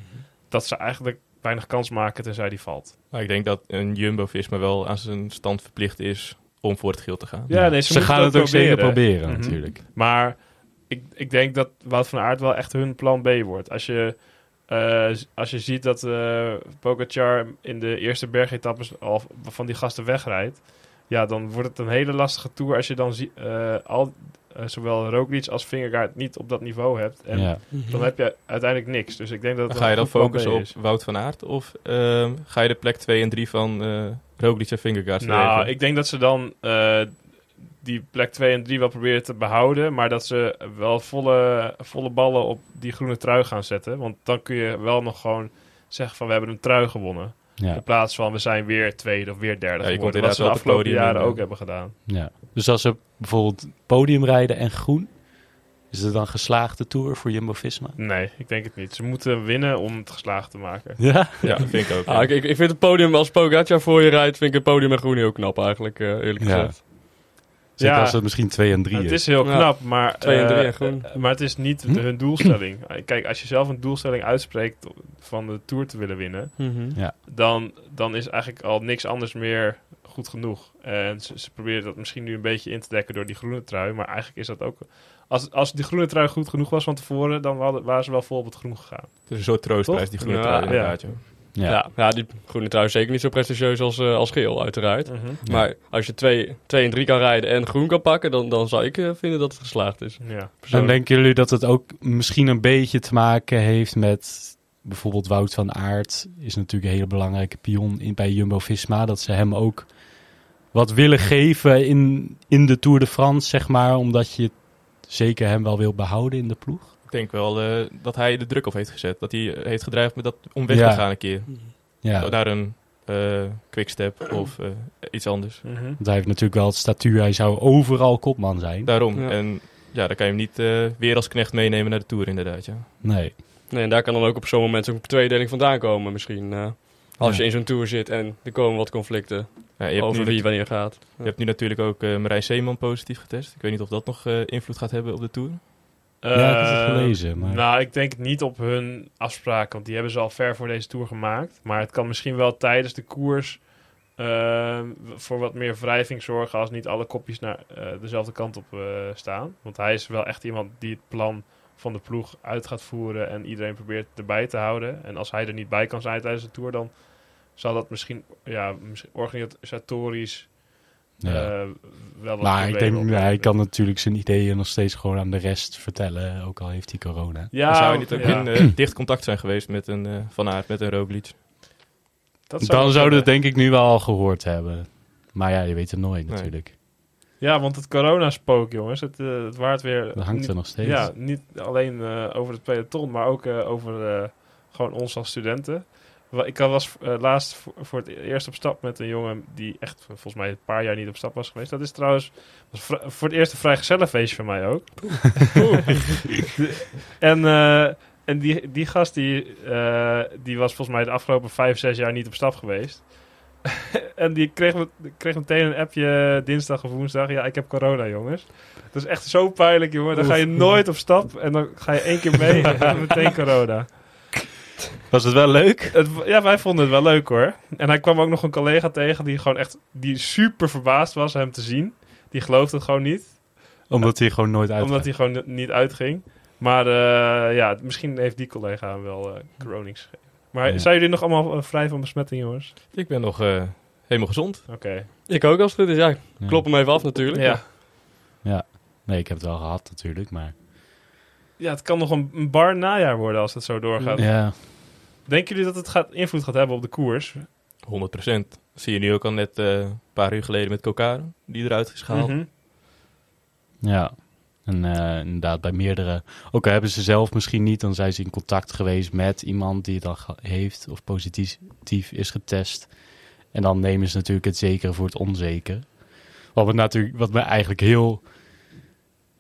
dat ze eigenlijk weinig kans maken tenzij die valt. Maar ik denk dat een Jumbo-Visma wel aan zijn stand verplicht is... om voor het geld te gaan. Ja, nee, ze, ze gaan het ook, het ook zeker proberen mm-hmm. natuurlijk. Maar ik, ik denk dat Wout van Aert wel echt hun plan B wordt. Als je... Uh, als je ziet dat uh, Pogačar in de eerste bergetappes al van die gasten wegrijdt... ja, dan wordt het een hele lastige tour als je dan zie, uh, al, uh, zowel Roglic als Vingegaard niet op dat niveau hebt. En ja. dan heb je uiteindelijk niks. Dus ik denk dat het ga je dan focussen op Wout van Aert? Of uh, ga je de plek twee en drie van uh, Roglic en Vingegaard nou, regelen? Ik denk dat ze dan uh, die plek twee en drie wel proberen te behouden... maar dat ze wel volle, volle ballen op die groene trui gaan zetten. Want dan kun je wel nog gewoon zeggen van... we hebben een trui gewonnen. Ja. In plaats van we zijn weer tweede of weer derde ja, geworden. Wat ze de afgelopen jaren ook hebben gedaan. Ja. Dus als ze bijvoorbeeld podium rijden en groen... is het dan geslaagde Tour voor Jumbo-Visma? Nee, ik denk het niet. Ze moeten winnen om het geslaagd te maken. Ja, ja dat vind ik ook. Ja. Ah, ik, ik vind het podium als Pogačar voor je rijdt... vind ik het podium en groen heel knap eigenlijk, uh, eerlijk gezegd. Ja. Zeker ja, als het misschien twee en drie nou, is. Het is heel knap, ja, maar, twee en drie, uh, gewoon. Maar het is niet hm? de, hun doelstelling. Kijk, als je zelf een doelstelling uitspreekt van de Tour te willen winnen... Mm-hmm. Ja. Dan, dan is eigenlijk al niks anders meer goed genoeg. En ze, ze proberen dat misschien nu een beetje in te dekken door die groene trui. Maar eigenlijk is dat ook... Als, als die groene trui goed genoeg was van tevoren... dan waren, waren ze wel vol op het groen gegaan. Dus een soort troostprijs, die groene ja, trui inderdaad, ja. Ja. Ja, ja, die groene trui is zeker niet zo prestigieus als, uh, als geel, uiteraard. Uh-huh. Ja. Maar als je twee, twee en drie kan rijden en groen kan pakken... dan, dan zou ik uh, vinden dat het geslaagd is. Ja, en denken jullie dat het ook misschien een beetje te maken heeft met... bijvoorbeeld Wout van Aert is natuurlijk een hele belangrijke pion in, bij Jumbo-Visma... dat ze hem ook wat willen geven in, in de Tour de France, zeg maar... omdat je zeker hem wel wil behouden in de ploeg? Ik denk wel uh, dat hij de druk op heeft gezet. Dat hij heeft gedreigd met dat om weg ja. te gaan een keer. Ja. Zo, naar een uh, quickstep of uh, iets anders. Uh-huh. Want hij heeft natuurlijk wel het statuur. Hij zou overal kopman zijn. Daarom. Ja. En ja, dan kan je hem niet uh, weer als knecht meenemen naar de Tour inderdaad. Ja. Nee. Nee, en daar kan dan ook op zo'n moment zo'n tweedeling vandaan komen misschien. Uh, als ja. je in zo'n Tour zit en er komen wat conflicten ja, over wie wanneer gaat. Ja. Je hebt nu natuurlijk ook uh, Marijn Zeeman positief getest. Ik weet niet of dat nog uh, invloed gaat hebben op de Tour. Uh, ja, ik heb het gelezen. Maar... Nou, ik denk niet op hun afspraken, want die hebben ze al ver voor deze Tour gemaakt. Maar het kan misschien wel tijdens de koers uh, voor wat meer wrijving zorgen als niet alle kopjes naar uh, dezelfde kant op uh, staan. Want hij is wel echt iemand die het plan van de ploeg uit gaat voeren en iedereen probeert erbij te houden. En als hij er niet bij kan zijn tijdens de Tour, dan zal dat misschien, ja, misschien organisatorisch... Ja. Uh, wel wat maar ik denk, op, hij uh, kan natuurlijk zijn ideeën nog steeds gewoon aan de rest vertellen, ook al heeft hij corona. Ja, dan zou hij niet ook ja. in uh, dicht contact zijn geweest met een uh, Van Aert, met een Roglic. Dat zou dan zouden we het denk ik nu wel al gehoord hebben. Maar ja, je weet het nooit natuurlijk. Nee. Ja, want het coronaspook, jongens, het, uh, het waart weer... Dat hangt niet, er nog steeds. Ja, niet alleen uh, over het peloton, maar ook uh, over uh, gewoon ons als studenten. Ik was uh, laatst voor het eerst op stap met een jongen die echt volgens mij een paar jaar niet op stap was geweest. Dat is trouwens was vri- voor het eerst een vrijgezellenfeestje van mij ook. en uh, en die, die gast die, uh, die was volgens mij de afgelopen vijf, zes jaar niet op stap geweest. En die kreeg, me, kreeg meteen een appje dinsdag of woensdag. Ja, ik heb corona, jongens. Dat is echt zo pijnlijk, jongen. Dan ga je nooit op stap en dan ga je één keer mee en dan meteen corona. Was het wel leuk? Het, ja, wij vonden het wel leuk hoor. En hij kwam ook nog een collega tegen die gewoon echt die super verbaasd was hem te zien. Die geloofde het gewoon niet. Omdat hij gewoon nooit uitging. Omdat hij gewoon niet uitging. Maar uh, ja, misschien heeft die collega hem wel uh, coronings gegeven. Maar ja. zijn jullie nog allemaal uh, vrij van besmetting, jongens? Ik ben nog uh, helemaal gezond. Oké. Okay. Ik ook als het goed is. Ja, ja. Klop hem even af natuurlijk. Ja. ja. Nee, ik heb het wel gehad natuurlijk, maar... Ja, het kan nog een bar najaar worden als het zo doorgaat. Ja. Denken jullie dat het gaat, invloed gaat hebben op de koers? honderd procent. Dat zie je nu ook al net uh, een paar uur geleden met Pogačar, die eruit is gehaald. Mm-hmm. Ja, en uh, inderdaad bij meerdere. Ook al hebben ze zelf misschien niet, dan zijn ze in contact geweest met iemand die het al ge- heeft of positief is getest. En dan nemen ze natuurlijk het zekere voor het onzeker. Wat we, natuurlijk, wat we eigenlijk heel...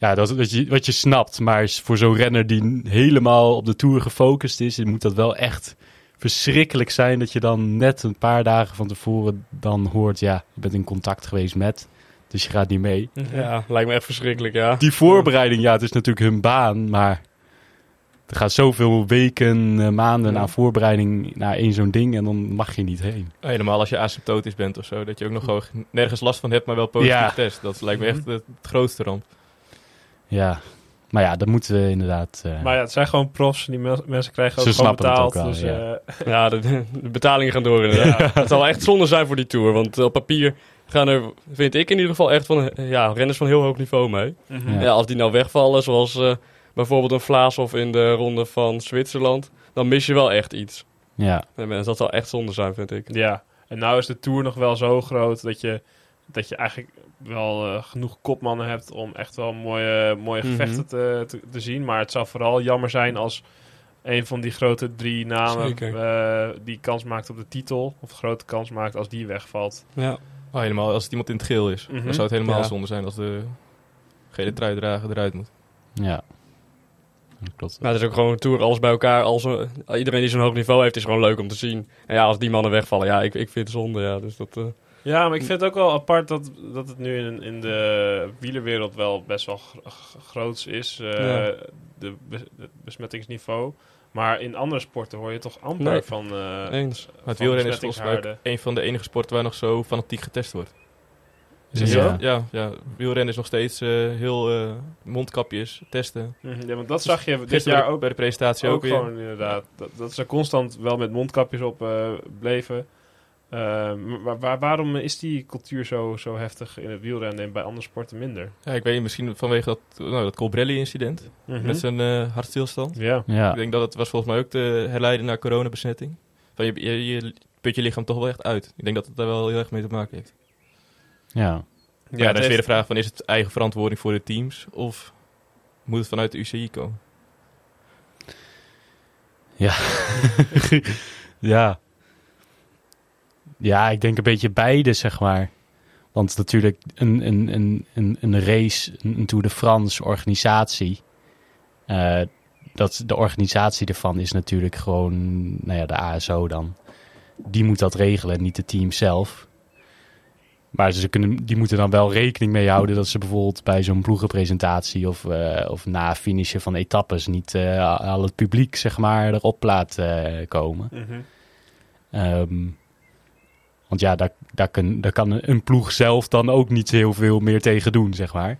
Ja, dat, dat je, wat je snapt. Maar voor zo'n renner die helemaal op de Tour gefocust is... moet dat wel echt verschrikkelijk zijn... dat je dan net een paar dagen van tevoren dan hoort... ja, je bent in contact geweest met... dus je gaat niet mee. Ja, lijkt me echt verschrikkelijk, ja. Die voorbereiding, ja, het is natuurlijk hun baan... maar er gaat zoveel weken, maanden ja. na voorbereiding... naar één zo'n ding en dan mag je niet heen. Helemaal als je asymptotisch bent of zo... dat je ook nog gewoon nergens last van hebt, maar wel positief ja. test. Dat lijkt me echt het grootste ramp. Ja, maar ja, dat moeten we inderdaad... Uh... Maar ja, het zijn gewoon profs. Die me- mensen krijgen ook ze gewoon betaald. Al, dus, ja, uh... ja de, de betalingen gaan door inderdaad. Ja. Het zal echt zonde zijn voor die Tour. Want op papier gaan er, vind ik in ieder geval, echt van ja, renners van heel hoog niveau mee. Mm-hmm. Ja. Ja, als die nou wegvallen, zoals uh, bijvoorbeeld een Vlaas of in de ronde van Zwitserland... dan mis je wel echt iets. Ja. En dat zal echt zonde zijn, vind ik. Ja, en nou is de Tour nog wel zo groot dat je... dat je eigenlijk wel uh, genoeg kopmannen hebt... om echt wel mooie, mooie mm-hmm. gevechten te, te, te zien. Maar het zou vooral jammer zijn als... een van die grote drie namen... Uh, die kans maakt op de titel... of grote kans maakt als die wegvalt. Ja, oh, helemaal. Als het iemand in het geel is... Mm-hmm. dan zou het helemaal ja. zonde zijn... als de gele truidrager eruit moet. Ja. Dat klopt. Maar het is ook gewoon een Tour, alles bij elkaar. Als een, iedereen die zo'n hoog niveau heeft... is gewoon leuk om te zien. En ja, als die mannen wegvallen... ja, ik, ik vind het zonde. Ja, dus dat... Uh, Ja, maar ik vind het ook wel apart dat, dat het nu in, in de wielerwereld wel best wel g- groots is, uh, ja. de be- het besmettingsniveau. Maar in andere sporten hoor je toch amper nee. van uh, Eens. Van het wielrennen is volgens mij een van de enige sporten waar nog zo fanatiek getest wordt. Is het ja. zo? Ja, ja, wielrennen is nog steeds uh, heel uh, mondkapjes, testen. Ja, want dat zag je dus dit jaar ook bij de presentatie ook, ook gewoon weer. Inderdaad. Dat, dat ze constant wel met mondkapjes op uh, bleven. Uh, maar waar, waarom is die cultuur zo, zo heftig in het wielrennen en bij andere sporten minder? Ja, ik weet niet, misschien vanwege dat, nou, dat Colbrelli-incident mm-hmm. met zijn uh, hartstilstand. Ja. Ja. Ik denk dat het was volgens mij ook te herleiden naar coronabezetting. Van je, je, je put je lichaam toch wel echt uit. Ik denk dat het daar wel heel erg mee te maken heeft. Ja, ja, ja dan is weer heeft... de vraag van is het eigen verantwoording voor de teams of moet het vanuit de U C I komen? Ja. ja. Ja, ik denk een beetje beide, zeg maar. Want natuurlijk een, een, een, een, een race, een Tour de France organisatie... Uh, dat de organisatie ervan is natuurlijk gewoon, nou ja, de A S O dan. Die moet dat regelen, niet de team zelf. Maar ze kunnen, die moeten dan wel rekening mee houden dat ze bijvoorbeeld bij zo'n ploegenpresentatie of, uh, of na finishen van etappes niet uh, al het publiek, zeg maar, erop laat uh, komen. Mm-hmm. Um, want ja, daar, daar, kun, daar kan een ploeg zelf dan ook niet heel veel meer tegen doen, zeg maar.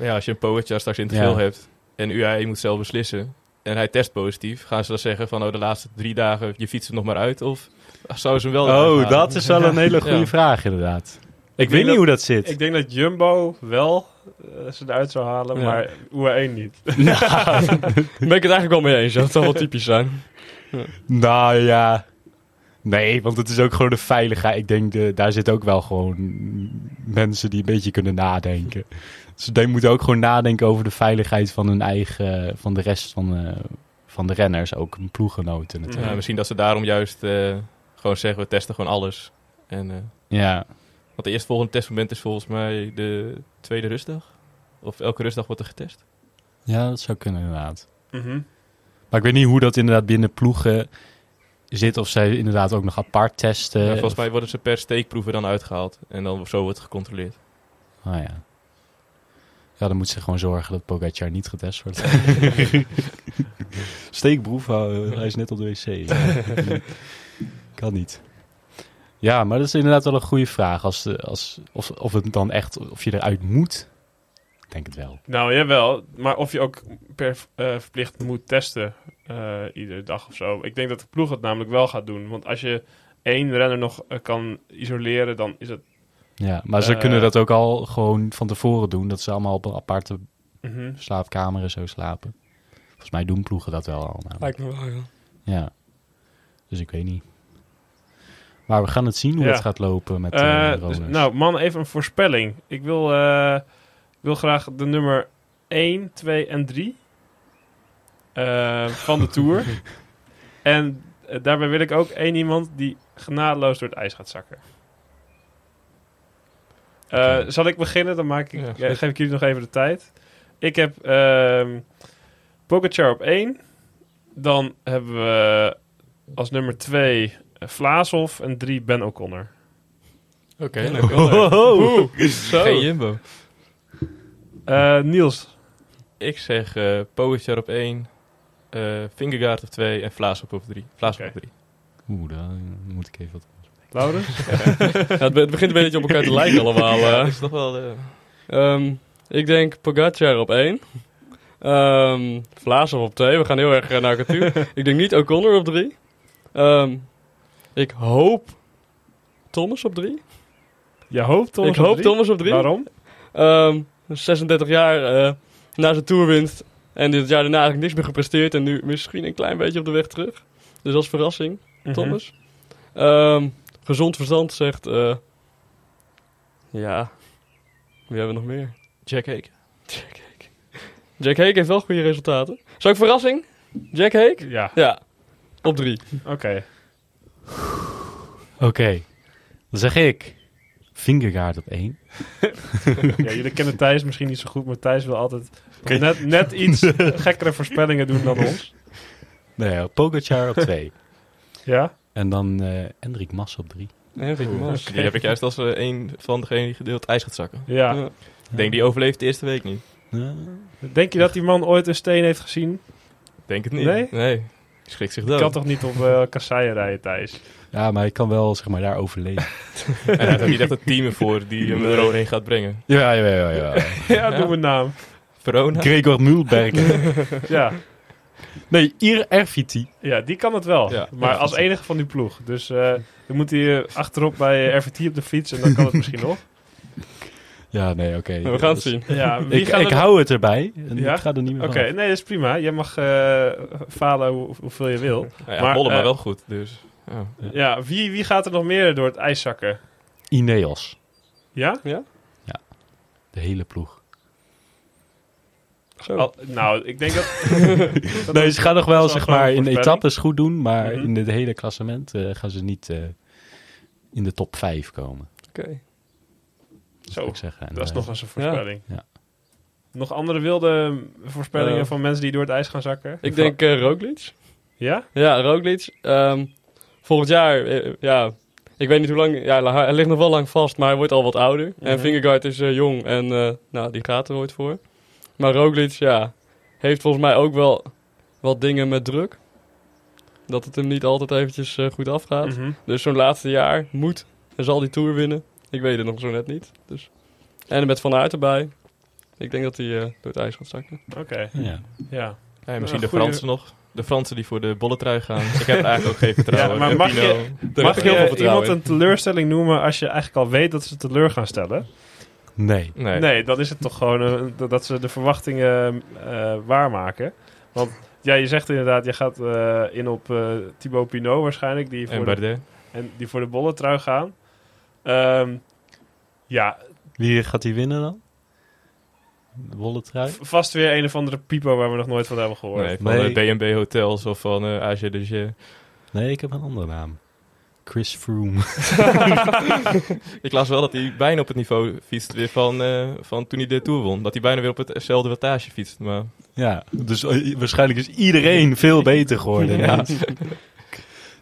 Ja, als je een Pogačar straks in het geel ja. hebt en U A E moet zelf beslissen... en hij test positief, gaan ze dan zeggen van... oh, de laatste drie dagen, je fietst hem nog maar uit? Of zouden ze hem wel... Oh, dat is wel een hele goede ja. vraag, inderdaad. Ik, ik weet niet dat, hoe dat zit. Ik denk dat Jumbo wel uh, ze eruit zou halen, ja. maar U A E niet. Nou, ben ik het eigenlijk wel mee eens. Dat zou wel typisch zijn. Ja. Nou ja... Nee, want het is ook gewoon de veiligheid. Ik denk, de, daar zitten ook wel gewoon mensen die een beetje kunnen nadenken. Ze dus moeten ook gewoon nadenken over de veiligheid van hun eigen, van de rest van de, van de renners, ook hun ploeggenoten natuurlijk. Ja, misschien dat ze daarom juist uh, gewoon zeggen, we testen gewoon alles. En, uh, ja. Want de eerstvolgende testmoment is volgens mij de tweede rustdag. Of elke rustdag wordt er getest. Ja, dat zou kunnen inderdaad. Mm-hmm. Maar ik weet niet hoe dat inderdaad binnen ploegen... zit of zij inderdaad ook nog apart testen. Ja, volgens mij worden ze per steekproeven dan uitgehaald. En dan zo wordt gecontroleerd. Ah ja. Ja, dan moeten ze gewoon zorgen dat Pogačar niet getest wordt. Steekproef, uh, hij is net op de wc. Ja. Kan niet. Ja, maar dat is inderdaad wel een goede vraag. Als, als, of, of het dan echt, of je eruit moet... Ik denk het wel. Nou, jawel. Maar of je ook per uh, verplicht moet testen uh, iedere dag of zo. Ik denk dat de ploeg het namelijk wel gaat doen. Want als je één renner nog uh, kan isoleren, dan is het... Ja, maar uh, ze kunnen dat ook al gewoon van tevoren doen. Dat ze allemaal op een aparte uh-huh. slaapkamer en zo slapen. Volgens mij doen ploegen dat wel al. Lijkt me wel, ja. Ja. Dus ik weet niet. Maar we gaan het zien hoe ja. het gaat lopen met uh, uh, dus, nou, man, even een voorspelling. Ik wil... Uh, Ik wil graag de nummer één, twee en drie uh, van de Tour. En uh, daarbij wil ik ook één iemand die genadeloos door het ijs gaat zakken. Uh, okay. Zal ik beginnen? Dan maak ik, ja, ja, geef ik jullie nog even de tijd. Ik heb uh, Pogačar op één. Dan hebben we als nummer twee Vlaas en drie Ben O'Connor. Oké, okay, Ben O'Connor. Oeh, geen Jumbo. Uh, Niels? Ik zeg uh, Pogačar op één, uh, Vingegaard op twee en Vlaas op drie. Vlaas okay. op drie. Oeh, daar moet ik even wat... Laurens? ja, het, be- het begint een beetje op elkaar te lijken allemaal. Uh. Ja, is toch wel... Uh... Um, ik denk Pogačar op één, um, Vlaas op twee. We gaan heel erg naar elkaar toe. Ik denk niet O'Connor op drie. Um, ik hoop Thomas op drie. Je hoopt Thomas, ik op, hoop drie? Thomas op drie. Waarom? Um, zesendertig jaar uh, na zijn toerwinst en dit jaar daarna eigenlijk niks meer gepresteerd en nu misschien een klein beetje op de weg terug. Dus als verrassing, mm-hmm. Thomas. Um, gezond verstand zegt, uh, ja, wie hebben we nog meer? Jack Hake. Jack Hake. Jack Hake heeft wel goede resultaten. Zou ik verrassing? Jack Hake? Ja. Ja. Op drie. Oké. Okay. Oké. Okay. Dan zeg ik Vingegaard op één. Ja, jullie kennen Thijs misschien niet zo goed, maar Thijs wil altijd okay. net, net iets gekkere voorspellingen doen dan ons. Nee, Pogačar op twee. Ja? En dan uh, Hendrik Mas op drie. Hendrik Mas. Okay. Okay. Die heb ik juist als uh, een van degenen die gedeeld ijs gaat zakken. Ja. ja. Ik denk die overleeft de eerste week niet. Ja. Denk je dat die man ooit een steen heeft gezien? Denk het niet. Nee? Nee. Die schrikt zich dood. Ik kan toch niet op uh, kasseien rijden, Thijs? Ja, maar ik kan wel, zeg maar, daar overleven. En hij heeft ook niet echt een team ervoor die hem er heen gaat brengen. Ja, ja, ja. Ja, ja. ja doe mijn naam. Verona. Gregor Mühlberg. ja. Nee, Ir R V T. Ja, die kan het wel. Ja, maar R V T als enige van die ploeg. Dus uh, dan moet hij achterop bij R V T op de fiets en dan kan het misschien nog. Ja, nee, oké. Okay. We gaan het zien. Ja, wie ik gaat ik er... hou het erbij. En ja? Ik ga er niet meer Oké, okay, nee, dat is prima. Jij mag uh, falen hoe, hoeveel je wil. Ja, ja, maar Mollema uh, wel goed, dus... Oh, ja, ja wie, wie gaat er nog meer door het ijs zakken? Ineos. Ja? Ja. Ja. De hele ploeg. Al, nou, ik denk dat... dat nee, ze gaan nog wel zeg maar in etappes goed doen, maar mm-hmm. in het hele klassement uh, gaan ze niet uh, in de top vijf komen. Oké. Okay. Zo, ik zeggen. En, dat is uh, nog eens een voorspelling. Ja. Ja. Nog andere wilde voorspellingen uh, van mensen die door het ijs gaan zakken? Ik Vra- denk uh, Roglic. Ja? Ja, Roglic. Um, volgend jaar, uh, ja... Ik weet niet hoe lang... Ja, hij ligt nog wel lang vast, maar hij wordt al wat ouder. Mm-hmm. En Vingegaard is uh, jong en uh, nou, die gaat er ooit voor. Maar Roglic, ja, heeft volgens mij ook wel wat dingen met druk. Dat het hem niet altijd eventjes uh, goed afgaat. Mm-hmm. Dus zo'n laatste jaar moet en zal die Tour winnen. Ik weet het nog zo net niet. Dus. En met Van Aert erbij. Ik denk dat hij uh, door het ijs gaat zakken. Oké. Okay. Ja. Ja. Ja, misschien de Fransen nog. De Fransen die voor de bollentrui gaan. Ik heb eigenlijk ook geen vertrouwen. Ja, maar mag Pino, je, mag je iemand een teleurstelling noemen als je eigenlijk al weet dat ze teleur gaan stellen? Nee. Nee, nee dan is het toch gewoon uh, dat ze de verwachtingen uh, waarmaken. Want ja, je zegt inderdaad, je gaat uh, in op uh, Thibaut Pinot waarschijnlijk. Die voor en Bardet. De, en die voor de bollentrui gaan. Um, ja. Wie gaat die winnen dan? De bollentrui? V- vast weer een of andere pipo waar we nog nooit van hebben gehoord. Nee, van nee. de B en B Hotels of van uh, A G de G. Nee, ik heb een andere naam. Chris Froome. Ik las wel dat hij bijna op het niveau fietst weer van, uh, van toen hij de Tour won. Dat hij bijna weer op hetzelfde wattage fietst. Maar... Ja, dus uh, waarschijnlijk is iedereen veel beter geworden. Ja.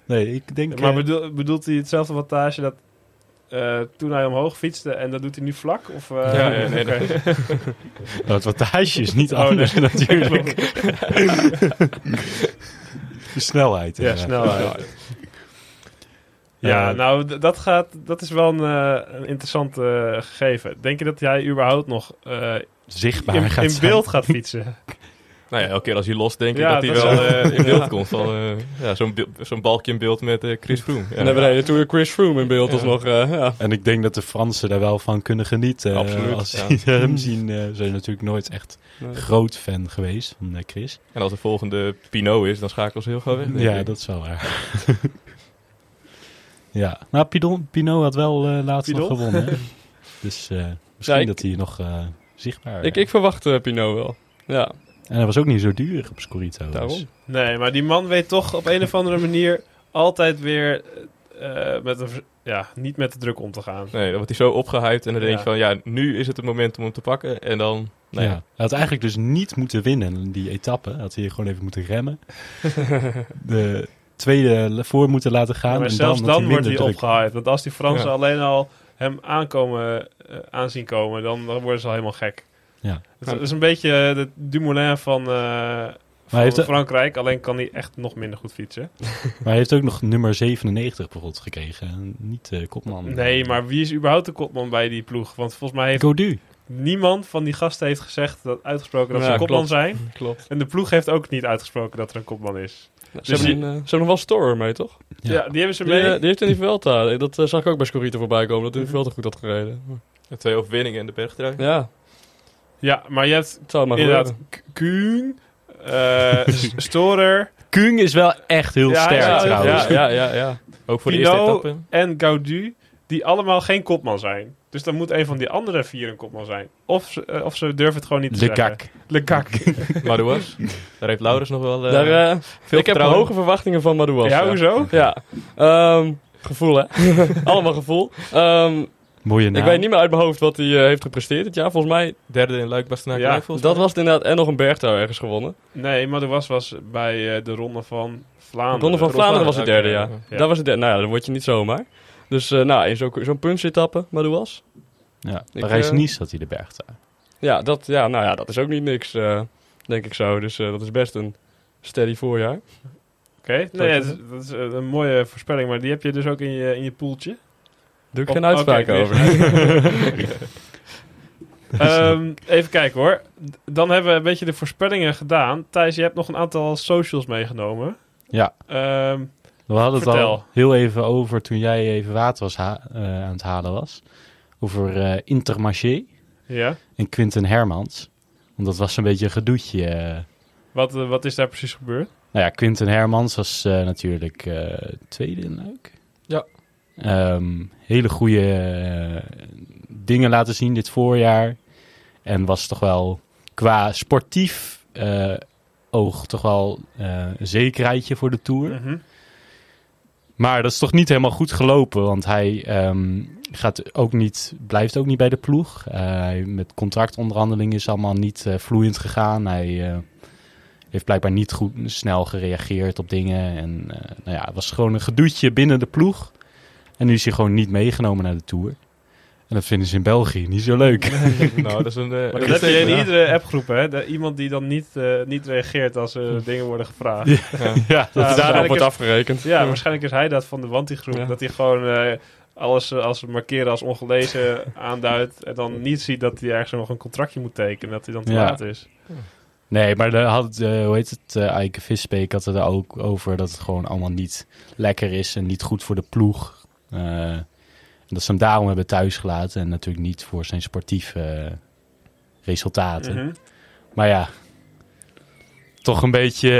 Nee, ik denk... Maar bedoel, bedoelt hij hetzelfde wattage dat Uh, toen hij omhoog fietste en dat doet hij nu vlak? Of, uh, ja, nee, nee, okay. nee. Nou, het wattage is niet oh, anders nee. natuurlijk. De snelheid. Ja, snelheid. Ja, uh, nou, d- dat, gaat, dat is wel een, uh, een interessant uh, gegeven. Denk je dat jij überhaupt nog uh, zichtbaar in, gaat in beeld zijn. gaat fietsen? Nou ja, elke keer als hij los denk ik ja, dat hij dat wel uh, in beeld ja. komt. Van, uh, ja, zo'n, be- zo'n balkje in beeld met uh, Chris Froome. Ja. En dan hebben we toen Chris Froome in beeld. Ja. Alsnog, uh, ja. En ik denk dat de Fransen daar wel van kunnen genieten. Absoluut. Uh, als ja. die hem zien, uh, zijn natuurlijk nooit echt nee. groot fan geweest van uh, Chris. En als de volgende Pinot is, dan schakelen ze heel gauw weg. Ja, ik. dat is wel waar. Ja, nou Pidon, Pinot had wel uh, laatst Pidon? nog gewonnen. Hè? Dus uh, misschien ja, ik, dat hij nog uh, zichtbaar... Ik, ik verwacht uh, Pinot wel, ja. En hij was ook niet zo duur op Scorito. Dus. Nee, maar die man weet toch op een of andere manier altijd weer uh, met een, ja, niet met de druk om te gaan. Nee, dan wordt hij zo opgehyped en dan ja. denk je van ja, nu is het het moment om hem te pakken. En dan, nou ja. ja. Hij had eigenlijk dus niet moeten winnen die etappe. Hij had hier gewoon even moeten remmen. De tweede voor moeten laten gaan. Ja, maar en zelfs dan, dan hij wordt hij opgehyped. Want als die Fransen ja. alleen al hem aankomen, uh, aanzien komen, dan, dan worden ze al helemaal gek. Ja. Het is een beetje de Dumoulin van, uh, van heeft, Frankrijk. Alleen kan hij echt nog minder goed fietsen. Maar hij heeft ook nog nummer zevenennegentig bijvoorbeeld gekregen. Niet uh, kopman. Nee, maar wie is überhaupt de kopman bij die ploeg? Want volgens mij heeft Gaudu. Niemand van die gasten heeft gezegd dat uitgesproken dat ja, ze een kopman klopt. zijn. Klopt. En de ploeg heeft ook niet uitgesproken dat er een kopman is. Ja, dus ze, hebben, die, uh, ze hebben nog wel Storer mee, toch? Ja, ja die hebben ze mee. Die, uh, die heeft in die Vuelta. Dat uh, zag ik ook bij Scorito voorbij komen. Dat hij in Vuelta goed had gereden. De twee overwinningen en de bergtrui. Ja. Ja, maar je hebt het maar inderdaad k- Kung, uh, Storer. Kung is wel echt heel ja, sterk ja, trouwens. Ja, ja, ja, ja. Ook voor Pino de eerste etappe. En Gaudu, die allemaal geen kopman zijn. Dus dan moet een van die andere vier een kopman zijn. Of ze, uh, of ze durven het gewoon niet te Le zeggen. Le Kak. Le Kak. Madouas. Daar heeft Laurens nog wel uh, Daar, uh, veel Ik heb hoge verwachtingen van Madouas. Ja, ja. hoezo? Ja. Um, gevoel, hè? Allemaal gevoel. Um, Mooie naam. Ik weet niet meer uit mijn hoofd wat hij uh, heeft gepresteerd dit jaar. Volgens mij derde in Luik, Bastenaken. Ja, dat mij. was het inderdaad. En nog een bergtrouw ergens gewonnen. Nee, maar er was, was bij uh, de Ronde van Vlaanderen. De Ronde van Vlaanderen was het derde, ja. ja. Dat was het derde. Nou ja, dat word je niet zomaar. Dus uh, nou, in zo, zo'n puntsetappe, Madouas. Ja, Parijs-Nice uh, had hij de bergtrouw. Ja, dat, ja, nou ja, dat is ook niet niks, uh, denk ik zo. Dus uh, dat is best een steady voorjaar. Oké, okay. nee, ja, dat, dat is een mooie voorspelling. Maar die heb je dus ook in je, in je poeltje. Doe ik Op, geen uitspraak okay, over. um, even kijken hoor. Dan hebben we een beetje de voorspellingen gedaan. Thijs, je hebt nog een aantal socials meegenomen. Ja. Um, we hadden vertel. het al heel even over toen jij even water was ha- uh, aan het halen was. Over uh, Intermarché ja. en Quinten Hermans. Want dat was een beetje een gedoetje. Uh. Wat, uh, wat is daar precies gebeurd? Nou ja, Quinten Hermans was uh, natuurlijk uh, tweede in Luik. Ja. Um, hele goede uh, dingen laten zien dit voorjaar. En was toch wel qua sportief uh, oog toch wel uh, een zekerheidje voor de Tour. Mm-hmm. Maar dat is toch niet helemaal goed gelopen, want hij um, gaat ook niet, blijft ook niet bij de ploeg. Uh, met contractonderhandelingen is allemaal niet uh, vloeiend gegaan. Hij uh, heeft blijkbaar niet goed snel gereageerd op dingen. En uh, nou ja, het was gewoon een gedoetje binnen de ploeg. En nu is hij gewoon niet meegenomen naar de Tour. En dat vinden ze in België niet zo leuk. Nou, dat is een, uh, maar dat heb je in ja. iedere appgroep, hè? De, iemand die dan niet, uh, niet reageert als er uh, dingen worden gevraagd. Ja, ja. ja dat ja, daarop wordt afgerekend. Ja, ja, waarschijnlijk is hij dat van de Wanti-groep. Ja. Dat hij gewoon uh, alles uh, als markeren als ongelezen aanduidt. En dan niet ziet dat hij ergens nog een contractje moet tekenen. Dat hij dan te ja. laat is. Ja. Nee, maar de, had, uh, hoe heet het? Uh, Eike Visbeek had het er ook over dat het gewoon allemaal niet lekker is. En niet goed voor de ploeg. Uh, Dat ze hem daarom hebben thuisgelaten. En natuurlijk niet voor zijn sportieve uh, resultaten. Mm-hmm. Maar ja, toch een beetje...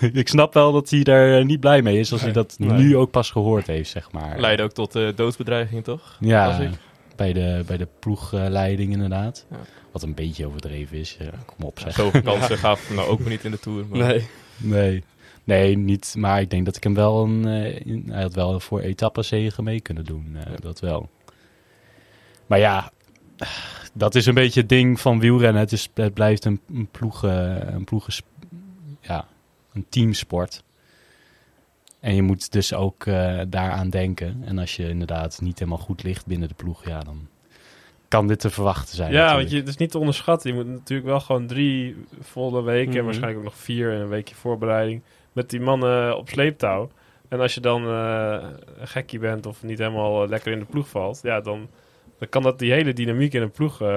Uh, ik snap wel dat hij daar niet blij mee is. Als nee, hij dat nee. nu ook pas gehoord heeft, zeg maar. Leidde ook tot uh, doodsbedreiging, toch? Ja, ik. bij de, bij de ploegleiding inderdaad. Ja. Wat een beetje overdreven is. Ja, kom op, zeg. Zoveel kansen gaf hem nou ook niet in de Tour. Maar... Nee. Nee. Nee, niet. Maar ik denk dat ik hem wel een... Uh, in, hij had wel voor etappenzege mee kunnen doen. Uh, ja. Dat wel. Maar ja, dat is een beetje het ding van wielrennen. Het, is, het blijft een, een ploegen... Een ploegen ja, een teamsport. En je moet dus ook uh, daaraan denken. En als je inderdaad niet helemaal goed ligt binnen de ploeg... ja, dan kan dit te verwachten zijn. Ja, natuurlijk. Want je, het is niet te onderschatten. Je moet natuurlijk wel gewoon drie volle weken... Mm-hmm. en waarschijnlijk ook nog vier en een weekje voorbereiding... met die mannen op sleeptouw. En als je dan uh, een gekkie bent of niet helemaal lekker in de ploeg valt... ja, dan, dan kan dat die hele dynamiek in een ploeg uh,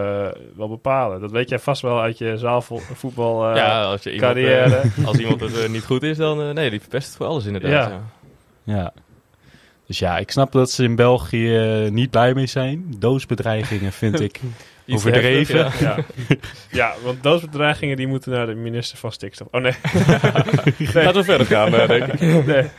wel bepalen. Dat weet jij vast wel uit je zaalvoetbalcarrière. Uh, ja, als, uh, als iemand het uh, niet goed is, dan... Uh, nee, die verpest het voor alles inderdaad. Ja. Ja. ja. Dus ja, ik snap dat ze in België uh, niet blij mee zijn. Doodsbedreigingen vind ik... overdreven. Heftig, ja. Ja. ja, want doodsbedreigingen die moeten naar de minister van Stikstof. Oh nee. nee. Laten we verder gaan, denk ik. Nee, dat,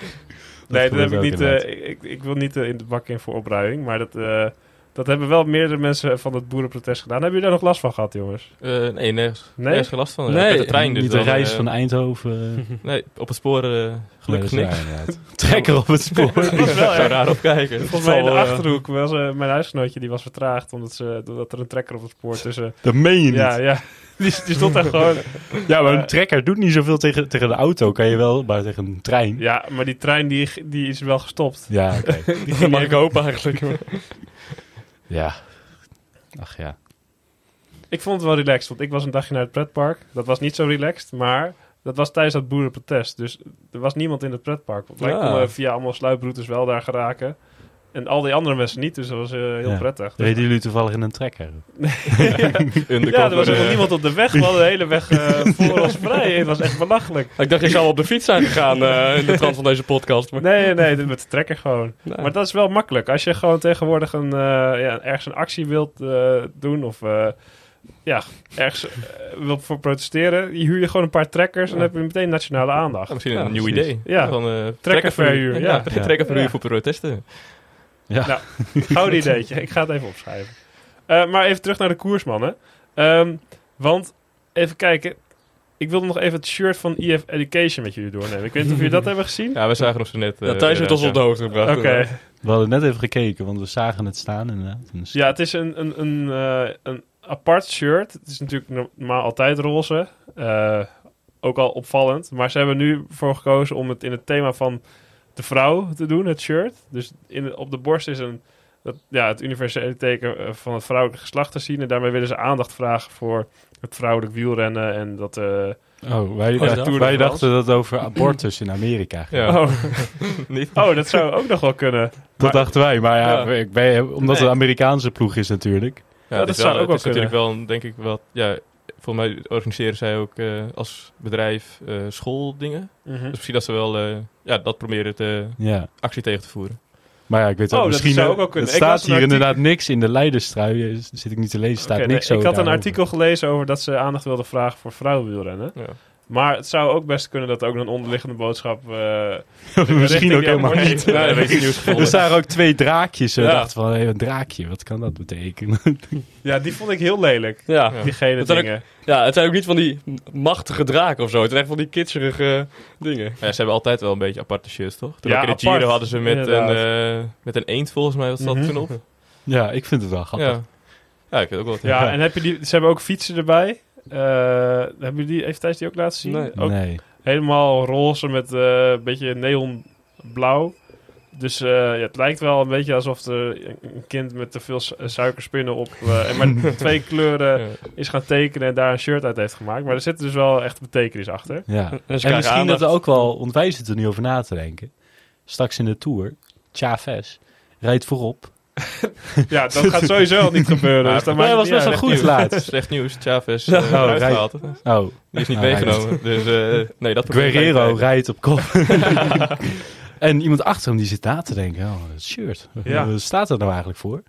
nee, dat heb ik niet. Uh, ik, ik wil niet uh, in de bak in voor opruiing, maar dat, uh, dat hebben wel meerdere mensen van het boerenprotest gedaan. Hebben jullie daar nog last van gehad, jongens? Uh, nee, nergens. Nee? Nergens geen last van. Nee. Met de trein dus. Niet de dan, reis uh, van Eindhoven. Uh... Nee, op het spoor uh, gelukkig nee, niks. Raar, trekker op het spoor. Ik zou daarop kijken. Volgens mij in de Achterhoek was uh, mijn huisgenootje die was vertraagd omdat, ze, omdat er een trekker op het spoor tussen... Dat meen je niet. Ja, ja. Die, die stond daar gewoon... Ja, maar een uh, trekker doet niet zoveel tegen, tegen de auto, kan je wel, maar tegen een trein. Ja, maar die trein die, die is wel gestopt. Ja, oké. Okay. Dat mag ik hopen eigenlijk. Ja, ach ja. Ik vond het wel relaxed, want ik was een dagje naar het pretpark. Dat was niet zo relaxed, maar dat was tijdens dat boerenprotest. Dus er was niemand in het pretpark. Want wij ja. konden via allemaal sluiproutes wel daar geraken. En al die andere mensen niet, dus dat was uh, heel ja. prettig. Reden jullie toevallig in een trekker? Ja, er was helemaal niemand op de weg. We hadden de hele weg uh, voor ons vrij. Het was echt belachelijk. Ik dacht, je zou op de fiets zijn gegaan uh, in de trant van deze podcast. Maar... Nee, nee, met de trekker gewoon. Nee. Maar dat is wel makkelijk. Als je gewoon tegenwoordig een, uh, ja, ergens een actie wilt uh, doen of... Uh, ja, ergens uh, wil voor protesteren. Je huur je gewoon een paar trekkers en dan heb je meteen nationale aandacht. Ja, misschien een ja, nieuw precies. idee. Ja, van, uh, trekkerverhuur. Ja, ja. trekkerverhuur ja. voor protesten. Ja. Nou, gouden ideetje. Ik ga het even opschrijven. Uh, maar even terug naar de koersmannen. Um, want, even kijken. Ik wilde nog even het shirt van E F Education met jullie doornemen. Ik weet niet of jullie dat hebben gezien. Ja, we zagen nog zo net... Uh, ja, Thijs heeft ons ja. op de hoogte gebracht. Okay. We hadden net even gekeken, want we zagen het staan inderdaad. Ja, het is een... een, een, uh, een apart shirt. Het is natuurlijk normaal altijd roze. Uh, ook al opvallend. Maar ze hebben nu voor gekozen om het in het thema van de vrouw te doen, het shirt. Dus in, op de borst is een, dat, ja, het universele teken van het vrouwelijke geslacht te zien. En daarmee willen ze aandacht vragen voor het vrouwelijk wielrennen. En dat... Uh, oh, wij, oh, dacht, wij dachten dat het over abortus in Amerika ging. Ja. Oh. oh, dat zou ook nog wel kunnen. Dat maar, dachten wij, maar ja, ja. Wij, omdat nee. het Amerikaanse ploeg is natuurlijk. Ja, ja, dat zou wel, ook wel kunnen. Het is natuurlijk wel, denk ik, wat... Ja, volgens mij organiseren zij ook uh, als bedrijf uh, schooldingen. Mm-hmm. Dus misschien dat ze wel uh, ja, dat proberen te ja. actie tegen te voeren. Maar ja, ik weet wel, oh, misschien... Dat zou ook wel kunnen. Het staat hier artikel... inderdaad niks in de leiderstrui. Zit ik niet te lezen, staat okay, niks nee, over. Ik had daarover. een artikel gelezen over dat ze aandacht wilden vragen voor vrouwenwielrennen. Ja. Maar het zou ook best kunnen dat er ook een onderliggende boodschap... Uh, misschien ook helemaal niet. niet. Nou, nee, er staan ook twee draakjes. We ja. dachten van, hey, een draakje, wat kan dat betekenen? Ja, die vond ik heel lelijk. Ja. Diegene het dingen. Ook, ja, het zijn ook niet van die machtige draken of zo. Het zijn echt van die kitserige dingen. Ja, ze hebben altijd wel een beetje aparte shirts, toch? Toen ja, ook in de Giro apart. Hadden ze met een, uh, met een eend, volgens mij, was dat mm-hmm. toen op. Ja, ik vind het wel grappig. Ja, ja ik vind het ook wel. Grappig. Ja, en heb je die, ze hebben ook fietsen erbij... Uh, hebben jullie even thuis die ook laten zien? Nee. Ook nee. Helemaal roze met uh, een beetje neonblauw. Dus uh, ja, het lijkt wel een beetje alsof er een kind met te veel su- suikerspinnen op... Uh, en maar twee kleuren ja. is gaan tekenen en daar een shirt uit heeft gemaakt. Maar er zit dus wel echt betekenis achter. Ja. En, en misschien aandacht. Dat er ook wel... Want wij zitten er nu over na te denken. Straks in de Tour, Chavez rijdt voorop... ja, dat gaat sowieso niet gebeuren. Maar, dus dat maar hij was best wel ja, goed nieuws. Laatst. Slecht nieuws, Chavez uh, oh, uitgehaald. Rij... Oh. Die is niet nou, meegenomen. Dus, uh, nee, dat Guerrero rijdt op kop. En iemand achter hem die zit na te denken. Oh, het shirt. Ja. Wat staat dat nou eigenlijk voor?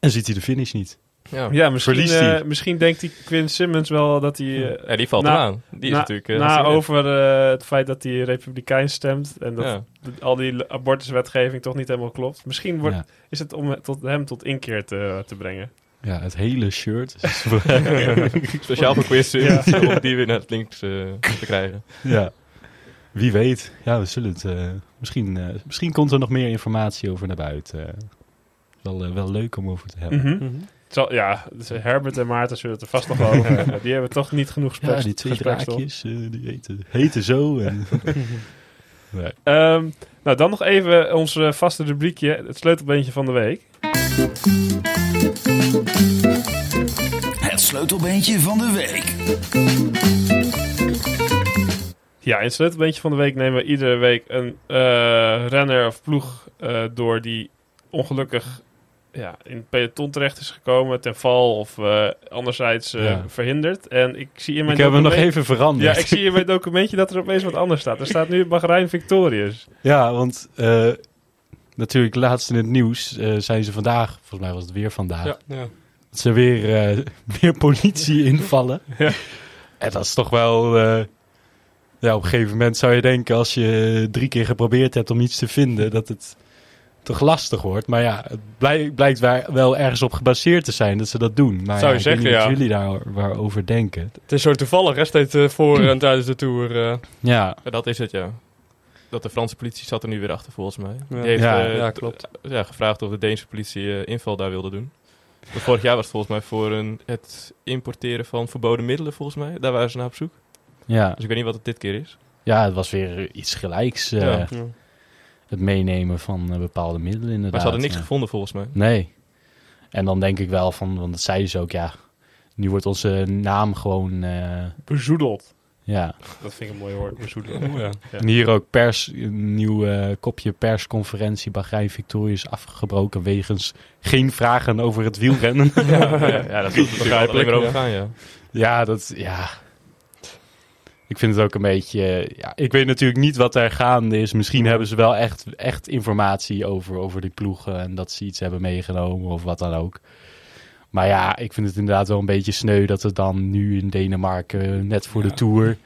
En ziet hij de finish niet. Ja, ja misschien, uh, misschien denkt die Quinn Simmons wel dat hij... Uh, ja, die valt na, eraan. Die is na, natuurlijk... Uh, na over uh, het feit dat hij republikein stemt... en dat ja. d- al die abortuswetgeving toch niet helemaal klopt. Misschien wordt, ja. is het om tot hem tot inkeer te, te brengen. Ja, het hele shirt. Speciaal voor Quinn Simmons ja. om die weer naar het links uh, te krijgen. Ja. Wie weet. Ja, we zullen het... Uh, misschien, uh, misschien komt er nog meer informatie over naar buiten. Uh, wel, uh, wel leuk om over te hebben. Mm-hmm. Mm-hmm. Zal, ja, dus Herbert en Maarten zullen het er vast nog wel over hebben. Die hebben toch niet genoeg gesprek. Ja, die twee draakjes, uh, die heten, heten zo. En nee. um, nou, dan nog even ons uh, vaste rubriekje, het sleutelbeentje van de week. Het sleutelbeentje van de week. Ja, in het sleutelbeentje van de week nemen we iedere week een uh, renner of ploeg uh, door die ongelukkig... Ja, in het peloton terecht is gekomen, ten val of uh, anderzijds uh, ja. verhinderd. En ik zie in mijn ik document... heb hem nog even veranderd. Ja, ik zie in mijn documentje dat er opeens wat anders staat. Er staat nu Bahrain Victorious. Ja, want uh, natuurlijk laatst in het nieuws uh, zijn ze vandaag, volgens mij was het weer vandaag, ja, ja. dat ze weer, uh, weer politie invallen. Ja. En dat is toch wel... Uh, ja, op een gegeven moment zou je denken, als je drie keer geprobeerd hebt om iets te vinden, dat het... toch lastig wordt. Maar ja, het blijk, blijkt waar, wel ergens op gebaseerd te zijn dat ze dat doen. Maar zou je ja, zeggen, ja. Wat jullie daarover denken. Het is zo toevallig, hè, steeds uh, voor en tijdens de Tour. Uh, ja. Dat is het, ja. Dat de Franse politie zat er nu weer achter, volgens mij. Ja. Die heeft ja, uh, ja, klopt. Uh, ja, gevraagd of de Deense politie uh, inval daar wilde doen. Want vorig jaar was het volgens mij voor een, het importeren van verboden middelen, volgens mij. Daar waren ze naar op zoek. Ja. Dus ik weet niet wat het dit keer is. Ja, het was weer iets gelijks. Uh, ja. Ja. Het meenemen van uh, bepaalde middelen, inderdaad. Maar ze hadden niks ja. gevonden, volgens mij. Nee. En dan denk ik wel van... Want dat zeiden ze ook, ja... Nu wordt onze naam gewoon... Uh... Bezoedeld. Ja. Dat vind ik een mooi woord, bezoedeld. Ja. Ja. En hier ook pers... Een nieuw uh, kopje persconferentie... Bahrain Victorious afgebroken... Wegens geen vragen over het wielrennen. ja, ja, ja, dat is begrijpelijk. Ja. Over gaan, ja. ja, dat... Ja... Ik vind het ook een beetje... Ja, ik weet natuurlijk niet wat er gaande is. Misschien hebben ze wel echt, echt informatie over, over die ploegen... en dat ze iets hebben meegenomen of wat dan ook. Maar ja, ik vind het inderdaad wel een beetje sneu... dat er dan nu in Denemarken, net voor ja. de Tour...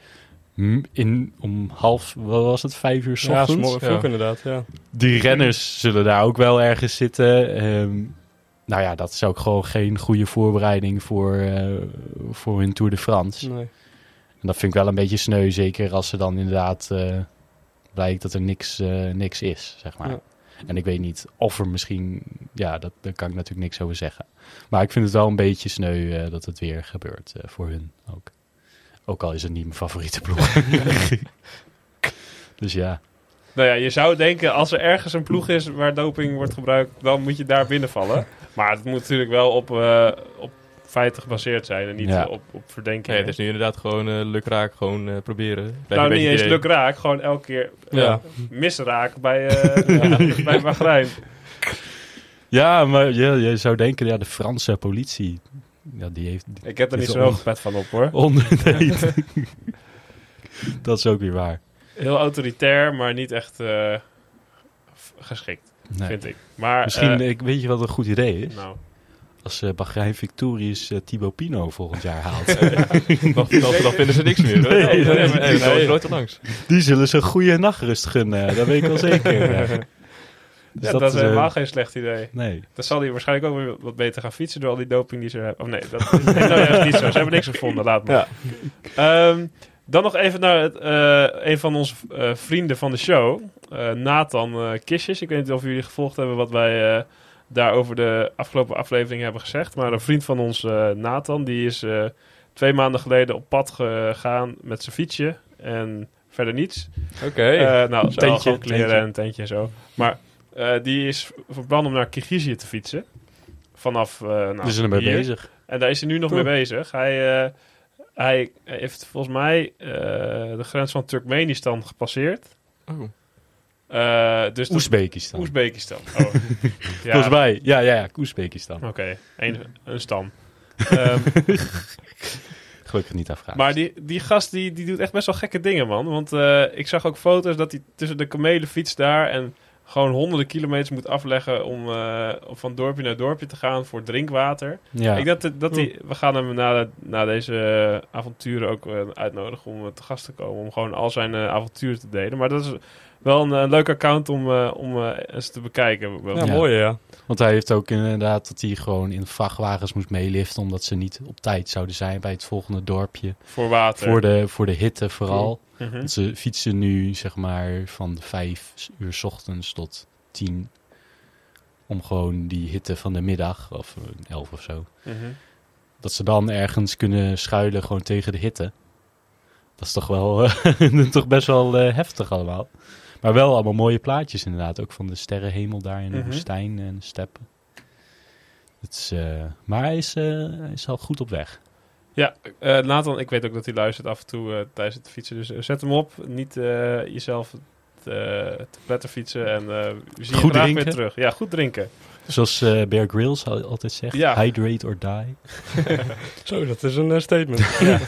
In, om half, wat was het, vijf uur 's ochtends? Ja, morgen vroeg ja. inderdaad, ja. Die renners zullen daar ook wel ergens zitten. Um, nou ja, dat is ook gewoon geen goede voorbereiding voor, uh, voor hun Tour de France. Nee. En dat vind ik wel een beetje sneu, zeker als er dan inderdaad uh, blijkt dat er niks, uh, niks is, zeg maar. Ja. En ik weet niet of er misschien... Ja, dat, daar kan ik natuurlijk niks over zeggen. Maar ik vind het wel een beetje sneu uh, dat het weer gebeurt uh, voor hun ook. Ook al is het niet mijn favoriete ploeg. Dus ja. Nou ja, je zou denken, als er ergens een ploeg is waar doping wordt gebruikt, dan moet je daar binnenvallen. Maar het moet natuurlijk wel op... Uh, op feiten gebaseerd zijn en niet ja. op, op verdenking. Nee, het is nu inderdaad gewoon uh, lukraak, gewoon uh, proberen. Blijf nou, niet eens idee. lukraak, gewoon elke keer uh, ja. misraak bij, uh, ja, bij Bahrein. Ja, maar je, je zou denken, ja, de Franse politie, ja, die heeft... Die, ik heb er niet zo'n hoge pet van op, hoor. Onder, nee, dat is ook weer waar. Heel autoritair, maar niet echt uh, geschikt, nee. vind ik. Maar, Misschien, uh, ik, weet je wat een goed idee is? Nou. als uh, Bahrain Victorious uh, Thibaut Pinot volgend jaar haalt. Ja, dan, dan vinden ze niks meer. Hoor. Nee, nee, nee, nee, nee, nooit erlangs. Die zullen ze een goede nachtrust gunnen, dat weet ik wel zeker. Ja. Dus ja, dat, dat is helemaal uh, geen slecht idee. Nee. Dan zal hij waarschijnlijk ook weer wat beter gaan fietsen door al die doping die ze hebben. Of nee, dat is nou niet zo. Ze hebben niks gevonden, laat maar. Ja. Um, dan nog even naar het, uh, een van onze uh, vrienden van de show. Uh, Nathan uh, Kistjes. Ik weet niet of jullie gevolgd hebben wat wij uh, daar over de afgelopen aflevering hebben gezegd. Maar een vriend van ons, uh, Nathan, die is uh, twee maanden geleden op pad gegaan met zijn fietsje. En verder niets. Oké. Okay. Uh, nou, tentje, kleren en een tentje en zo. Maar... Uh, die is van plan om naar Kirgizië te fietsen. Vanaf... Uh, nou, dus hij is mee bezig. En daar is hij nu nog Oeh. mee bezig. Hij, uh, hij heeft volgens mij uh, de grens van Turkmenistan gepasseerd. Oh. Uh, dus Oezbekistan. Oezbekistan. Oh. Ja. Volgens mij. Ja, ja, ja. Oezbekistan. Oké. Okay. Een, een stam. um, Gelukkig niet afgaan. Maar die, die gast die, die doet echt best wel gekke dingen, man. Want uh, ik zag ook foto's dat hij tussen de kamelen fietst daar en... gewoon honderden kilometers moet afleggen om uh, van dorpje naar dorpje te gaan voor drinkwater. Ja. Ik dacht dat die, we gaan hem na, na deze avonturen ook uh, uitnodigen om uh, te gast te komen. Om gewoon al zijn uh, avonturen te delen. Maar dat is wel een uh, leuk account om, uh, om uh, eens te bekijken. Ja, ja. Mooi, ja. Want hij heeft ook inderdaad dat hij gewoon in vrachtwagens moest meeliften. Omdat ze niet op tijd zouden zijn bij het volgende dorpje. Voor water. Voor de, voor de hitte vooral. Mm-hmm. Want ze fietsen nu zeg maar van vijf uur 's ochtends tot tien. Om gewoon die hitte van de middag, of elf of zo. Mm-hmm. Dat ze dan ergens kunnen schuilen gewoon tegen de hitte. Dat is toch wel uh, toch best wel uh, heftig allemaal. Maar wel allemaal mooie plaatjes inderdaad. Ook van de sterrenhemel daar in de mm-hmm. woestijn en de steppen. Het is, uh, maar hij is, uh, hij is al goed op weg. Ja, uh, Nathan, ik weet ook dat hij luistert af en toe uh, tijdens het fietsen. Dus uh, zet hem op. Niet uh, jezelf te, uh, te pletter fietsen. En uh, we zien je graag weer terug. Ja, goed drinken. Zoals uh, Bear Grylls altijd zegt. Ja. Hydrate or die. Zo, dat is een uh, statement. Ja.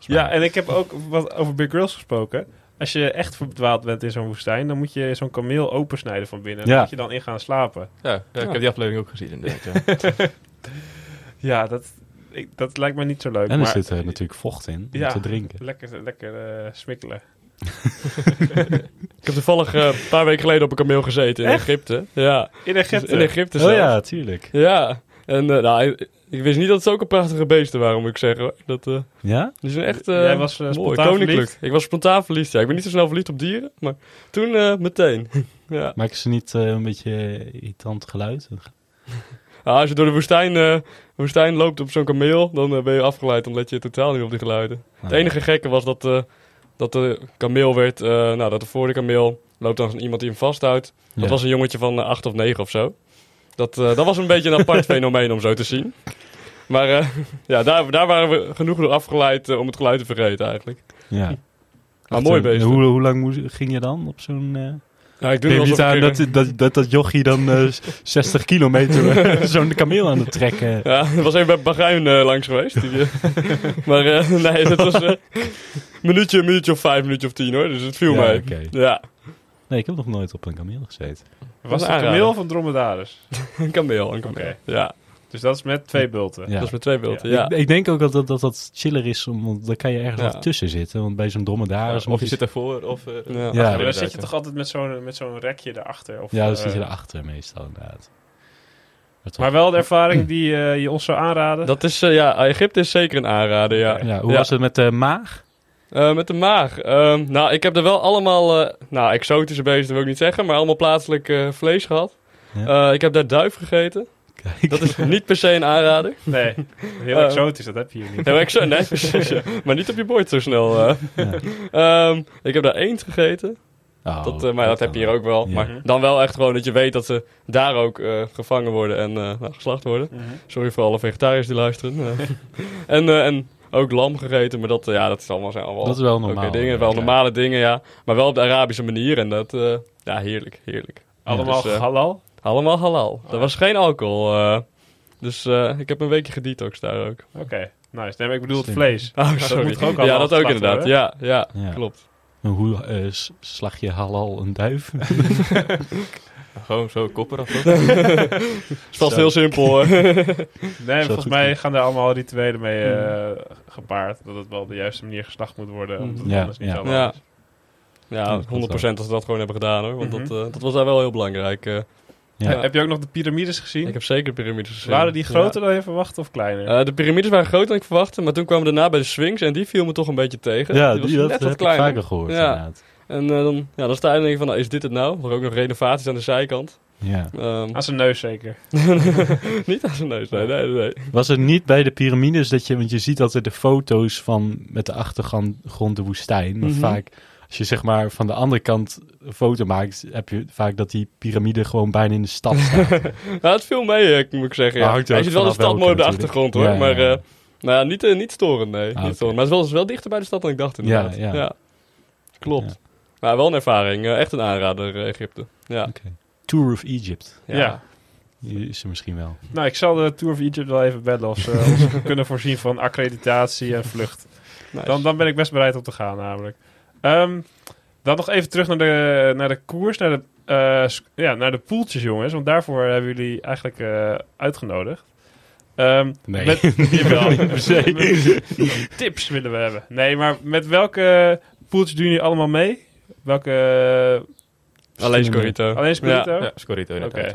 ja, en ik heb ook wat over Bear Grylls gesproken. Als je echt verdwaald bent in zo'n woestijn, dan moet je zo'n kameel opensnijden van binnen. En ja. dan moet je dan in gaan slapen. Ja, ja, ja. Ik heb die aflevering ook gezien inderdaad. Ja, ja dat... Ik, dat lijkt me niet zo leuk. En er maar, zit er uh, natuurlijk vocht in om ja, te drinken. Lekker, lekker uh, smikkelen. Ik heb toevallig uh, een paar weken geleden op een kameel gezeten in Echt? Egypte. Ja. In Egypte? Dus in Egypte zelf. Oh ja, tuurlijk. Ja. En uh, nou, ik, ik wist niet dat het ook een prachtige beesten waren, moet ik zeggen. Dat, uh, ja? Die zijn echt uh, Jij was, uh, mooi, spontaan koninklijk. Verliefd? Ik was spontaan verliefd, ja. Ik ben niet zo snel verliefd op dieren, maar toen uh, meteen. ja. Maken ze niet uh, een beetje irritant geluid? Nou, als je door de woestijn, uh, woestijn loopt op zo'n kameel, dan uh, ben je afgeleid. Dan let je totaal niet op die geluiden. Ah, het enige gekke was dat, uh, dat de kameel werd... Uh, nou, dat er voor de kameel loopt dan iemand die hem vasthoudt. Dat ja. was een jongetje van uh, acht of negen of zo. Dat, uh, dat was een beetje een apart fenomeen om zo te zien. Maar uh, ja, daar, daar waren we genoeg door afgeleid uh, om het geluid te vergeten eigenlijk. Ja. Maar Ach, mooi beest. Hoe, hoe lang moest, ging je dan op zo'n... Uh... Nou, ik doe Denk niet aan dat, dat, dat dat jochie dan uh, zestig kilometer zo'n kameel aan het trekken. Ja, dat was even bij Bahrein uh, langs geweest. Die, uh, maar uh, nee, dat was een uh, minuutje, minuutje of vijf, minuutje of tien hoor. Dus het viel ja, mij. Okay. Ja. Nee, ik heb nog nooit op een kameel gezeten. Was het een kameel of een dromedaris? een kameel, een kameel. Okay. Ja. Dus dat is met twee bulten. Ja. Dat is met twee bulten, ja. Ja. Ik, ik denk ook dat dat, dat dat chiller is, om, want dan kan je ergens ja. wat tussen zitten. Want bij zo'n dromedaris... Ja, of je zit ervoor, of... Uh, ja. Ja. Ja, dan zit je toch altijd met zo'n, met zo'n rekje erachter? Of, ja, dan uh, zit je erachter meestal, inderdaad. Maar, maar wel de ervaring die uh, je ons zou aanraden? Dat is, uh, ja, Egypte is zeker een aanrader, ja. ja hoe ja. was het met de maag? Uh, met de maag? Um, nou, ik heb er wel allemaal... Uh, nou, exotische beesten wil ik niet zeggen, maar allemaal plaatselijk uh, vlees gehad. Ja. Uh, ik heb daar duif gegeten. Kijk. Dat is niet per se een aanrader. Nee, heel uh, exotisch, dat heb je hier niet. Heel exotisch, nee, precies. Ja. Maar niet op je bord zo snel. Uh. Ja. Um, ik heb daar eend gegeten. Oh, dat, uh, maar dat, dat heb je hier ook wel. Ja. Maar dan wel echt gewoon dat je weet dat ze daar ook uh, gevangen worden en uh, geslacht worden. Uh-huh. Sorry voor alle vegetariërs die luisteren. Uh. en, uh, en ook lam gegeten, maar dat, uh, ja, dat is allemaal zijn allemaal. Dat is wel normaal. Okay, dingen, wel ja. normale dingen, ja. Maar wel op de Arabische manier. En dat, uh, ja, heerlijk, heerlijk. Allemaal dus, uh, halal? Allemaal halal. Er was geen alcohol. Uh, dus uh, ik heb een weekje gedetoxed daar ook. Oké, okay, nice. Nee, maar ik bedoel Slim. het vlees. Oh, sorry. Dat moet ja, dat ook inderdaad. Ja, ja, ja, klopt. En hoe uh, slag je halal een duif? Gewoon zo koppen of wat? Het is vast heel simpel hoor. Nee, volgens mij gaan daar allemaal rituelen mee uh, gepaard. Dat het wel de juiste manier geslacht moet worden. Omdat het ja, anders niet ja. allemaal ja. is. Ja, honderd procent dat ze dat gewoon hebben gedaan hoor. Want mm-hmm. dat, uh, dat was daar wel heel belangrijk. Uh, ja. He, heb je ook nog de piramides gezien? Ik heb zeker de piramides gezien. Waren die groter ja. dan je verwachtte of kleiner? Uh, de piramides waren groter dan ik verwachtte. Maar toen kwamen we daarna bij de Sphinx. En die viel me toch een beetje tegen. Ja, die, die was dat, net dat wat kleiner. Heb ik vaker gehoord ja. inderdaad. En uh, dan, ja, dan sta je en denk je van, nou, is dit het nou? Er ook nog renovaties aan de zijkant. Ja. Um, aan zijn neus zeker. Niet aan zijn neus, nee, nee, nee. Was het niet bij de piramides dat je... Want je ziet altijd de foto's van met de achtergrond de woestijn. Maar mm-hmm. vaak, als je zeg maar van de andere kant een foto maakt... heb je vaak dat die piramide gewoon bijna in de stad staat. Nou, het viel mee, moet ik zeggen. Ja. Hij ziet wel de stad mooi op de achtergrond, hoor. Ja, ja, ja. Maar uh, nou, niet, uh, niet storend, nee. Ah, niet okay. storend. Maar het was wel dichter bij de stad dan ik dacht, inderdaad. Ja, ja. ja. Klopt. Ja. Maar wel een ervaring. Echt een aanrader, Egypte. Ja. Okay. Tour of Egypt. Ja. ja. Die is er misschien wel. Nou, ik zal de Tour of Egypt wel even bellen als, uh, als we kunnen voorzien van accreditatie en vlucht. Nice. Dan, dan ben ik best bereid om te gaan namelijk. Um, dan nog even terug naar de, naar de koers, naar de, uh, sc- ja, naar de poeltjes jongens. Want daarvoor hebben jullie eigenlijk uh, uitgenodigd. Um, nee. Met, jawel, met, tips willen we hebben. Nee, maar met welke poeltjes doen jullie allemaal mee? Welke... Uh, Alleen Scorito. Alleen Scorito? Ja, ja Scorito inderdaad. Okay.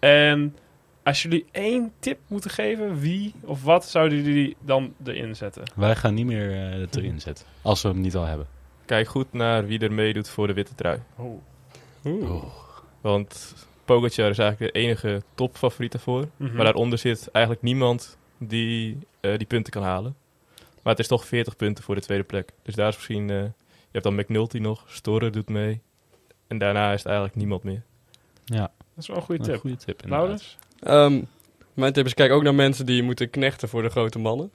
Ja. En als jullie één tip moeten geven, wie of wat zouden jullie dan erin zetten? Wij gaan niet meer uh, het erin zetten, als we hem niet al hebben. Kijk goed naar wie er meedoet voor de witte trui. Oh. Oeh. Want Pogačar is eigenlijk de enige topfavoriet daarvoor. Mm-hmm. Maar daaronder zit eigenlijk niemand die uh, die punten kan halen. Maar het is toch veertig punten voor de tweede plek. Dus daar is misschien... Uh, Je hebt dan McNulty nog, Storer doet mee. En daarna is het eigenlijk niemand meer. Ja. Dat is wel een goede tip. Een goede tip inderdaad. Um, mijn tip is, kijk ook naar mensen die moeten knechten voor de grote mannen.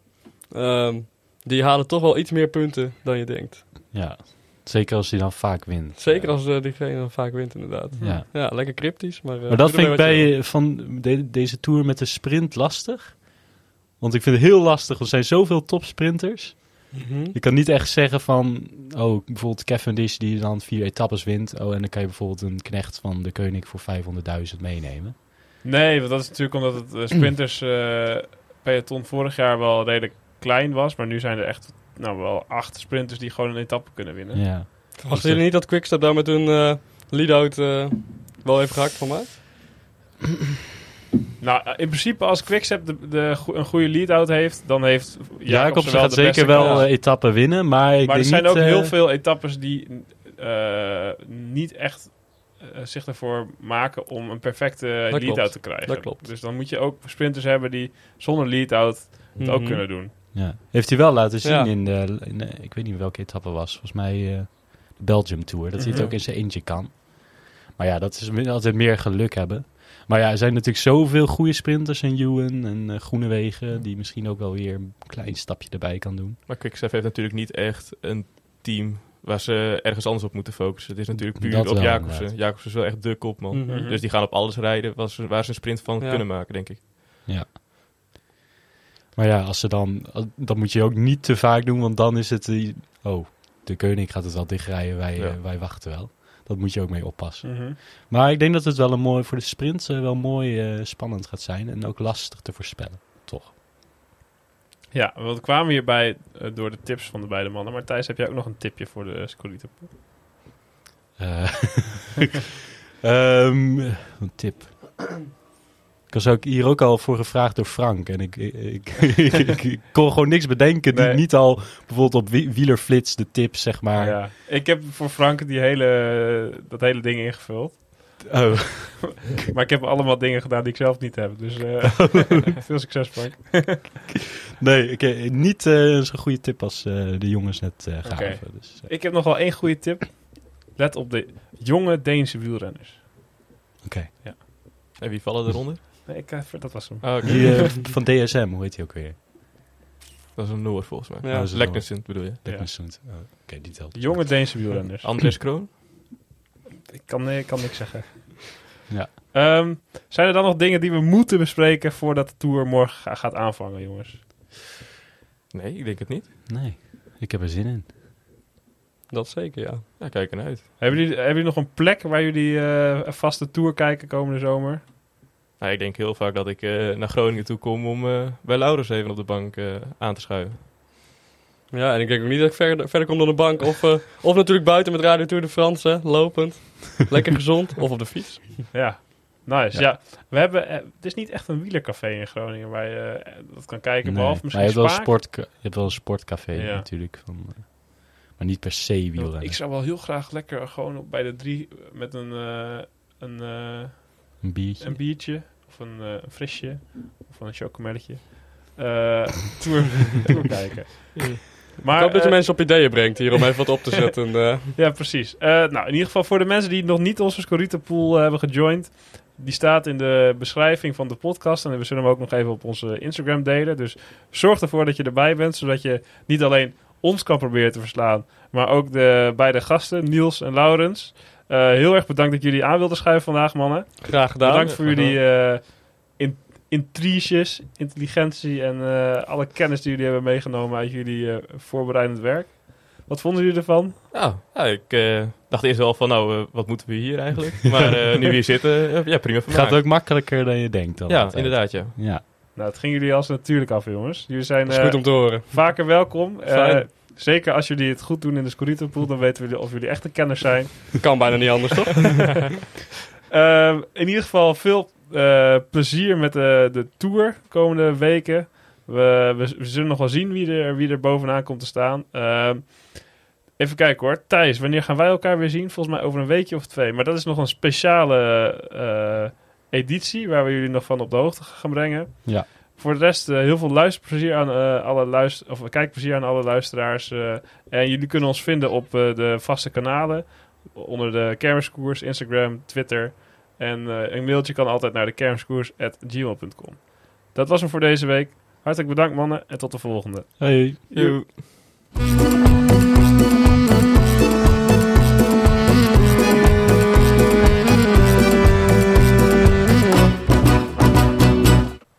Um, die halen toch wel iets meer punten dan je denkt. Ja, zeker als die dan vaak wint. Zeker ja. als uh, diegene dan vaak wint inderdaad. Ja, ja lekker cryptisch. Maar, uh, maar dat vind ik bij van de, deze Tour met de sprint lastig. Want ik vind het heel lastig. Er zijn zoveel topsprinters. Mm-hmm. Je kan niet echt zeggen van, oh, bijvoorbeeld Cavendish die dan vier etappes wint. Oh, en dan kan je bijvoorbeeld een knecht van de Koning voor vijfhonderdduizend meenemen. Nee, want dat is natuurlijk omdat het uh, sprinters uh, peloton vorig jaar wel redelijk klein was. Maar nu zijn er echt nou, wel acht sprinters die gewoon een etappe kunnen winnen. Ja. Wachten jullie niet dat Quickstep daar met hun uh, lead-out uh, wel heeft gehakt van mij? Nou, in principe als Quickstep de, de, een goede lead-out heeft, dan heeft Jacobsen, Jacobsen wel gaat de zeker wel uh, etappen winnen, maar ik maar denk er zijn niet, ook uh, heel veel etappes die uh, niet echt uh, zich ervoor maken om een perfecte lead-out klopt. te krijgen. Dat klopt. Dus dan moet je ook sprinters hebben die zonder lead-out het mm-hmm. ook kunnen doen. Ja. Heeft hij wel laten zien ja. in, de, in de, ik weet niet welke etappe was, volgens mij uh, de Belgium Tour, dat mm-hmm. hij het ook in zijn eentje kan. Maar ja, dat is altijd meer geluk hebben. Maar ja, er zijn natuurlijk zoveel goede sprinters en Ewan en uh, Groenewegen... die misschien ook wel weer een klein stapje erbij kan doen. Maar Quickstep heeft natuurlijk niet echt een team waar ze ergens anders op moeten focussen. Het is natuurlijk puur dat op Jacobsen. Inderdaad. Jacobsen is wel echt de kopman. Mm-hmm. Dus die gaan op alles rijden waar ze, waar ze een sprint van ja. kunnen maken, denk ik. Ja. Maar ja, als ze dan, dat moet je ook niet te vaak doen, want dan is het... Die, oh, de Koning gaat het wel dichtrijden, wij, ja. uh, wij wachten wel. Dat moet je ook mee oppassen. Mm-hmm. Maar ik denk dat het wel een mooi voor de sprint uh, wel mooi uh, spannend gaat zijn. En ook lastig te voorspellen, toch? Ja, want we kwamen hierbij uh, door de tips van de beide mannen. Maar Thijs, heb jij ook nog een tipje voor de uh, Scorito? Uh, um, een tip. Ik was ook hier ook al voor gevraagd door Frank. En ik, ik, ik, ik, ik kon gewoon niks bedenken. Die nee. niet al bijvoorbeeld op wielerflits de tips, zeg maar. Ja, ik heb voor Frank die hele, dat hele ding ingevuld. Oh. Maar ik heb allemaal dingen gedaan die ik zelf niet heb. Dus uh, veel succes, Frank. Nee, okay, niet uh, zo'n goede tip als uh, de jongens net uh, gaven. Okay. Dus, uh. Ik heb nog wel één goede tip. Let op de jonge Deense wielrenners. Oké. Okay. Ja. En wie vallen eronder? Nee, ik, dat was hem. Oh, okay. Die, uh, van D S M, hoe heet hij ook weer? Dat is een Noor volgens mij. Ja. Oh, Leknesund bedoel je? Leknesund. Ja. Oh, Oké, okay, die telt. Jonge Deense wielrenners. Andres Kroon? Ik kan, ik kan niks zeggen. Ja. Um, zijn er dan nog dingen die we moeten bespreken voordat de Tour morgen ga, gaat aanvangen, jongens? Nee, ik denk het niet. Nee, ik heb er zin in. Dat zeker, ja. Ja, kijk ernaar uit. Hebben jullie, hebben jullie nog een plek waar jullie uh, een vaste tour kijken komende zomer? Nou, ik denk heel vaak dat ik uh, naar Groningen toe kom om uh, bij Laurens even op de bank uh, aan te schuiven. Ja, en ik denk ook niet dat ik verder, verder kom dan de bank. Of, uh, of natuurlijk buiten met Radio Tour de France, hè, lopend. Lekker gezond. Of op de fiets. Ja, nice. Ja. Ja. We hebben, uh, het is niet echt een wielercafé in Groningen waar je uh, dat kan kijken. Nee, behalve misschien maar je hebt, Spaak. Wel sport, je hebt wel een sportcafé, ja. Natuurlijk. Van, uh, maar niet per se wielrennen. Ik zou wel heel graag lekker gewoon op, bij de drie met een, uh, een, uh, een, biertje. een biertje. Of een, uh, een frisje. Of een chocomelletje. Uh, tour, tour kijken. Ja. Maar, ik hoop dat je uh, mensen op ideeën brengt hier om even wat op te zetten. Uh. Ja, precies. Uh, nou, in ieder geval voor de mensen die nog niet onze Scorita-pool uh, hebben gejoind. Die staat in de beschrijving van de podcast. En we zullen hem ook nog even op onze Instagram delen. Dus zorg ervoor dat je erbij bent. Zodat je niet alleen ons kan proberen te verslaan. Maar ook de beide gasten, Niels en Laurens. Uh, heel erg bedankt dat jullie aan wilden schuiven vandaag, mannen. Graag gedaan. Bedankt voor jullie... Uh, intriges, intelligentie en uh, alle kennis die jullie hebben meegenomen uit jullie uh, voorbereidend werk. Wat vonden jullie ervan? Nou, ja, ik uh, dacht eerst wel van, nou, uh, wat moeten we hier eigenlijk? Maar uh, nu we hier zitten, uh, ja, prima. Gaat het ook makkelijker dan je denkt. Dan ja, altijd. Inderdaad, ja. ja. Nou, het ging jullie als natuurlijk af, jongens. Jullie zijn uh, goed om te horen. Vaker welkom. Uh, zeker als jullie het goed doen in de Scorito-pool, dan weten we of jullie echte kenners zijn. Kan bijna niet anders, toch? uh, in ieder geval veel Uh, plezier met de, de tour komende weken. We, we, we zullen nog wel zien wie er, wie er bovenaan komt te staan. Uh, even kijken hoor. Thijs, wanneer gaan wij elkaar weer zien? Volgens mij over een weekje of twee. Maar dat is nog een speciale uh, editie waar we jullie nog van op de hoogte gaan brengen. Ja. Voor de rest uh, heel veel luisterplezier aan uh, alle luister- of kijkplezier aan alle luisteraars. Uh, en jullie kunnen ons vinden op uh, de vaste kanalen. Onder de Kermiskoers, Instagram, Twitter. En uh, een mailtje kan altijd naar de kermiskoers at gmail dot com. Dat was hem voor deze week. Hartelijk bedankt mannen en tot de volgende. Hey.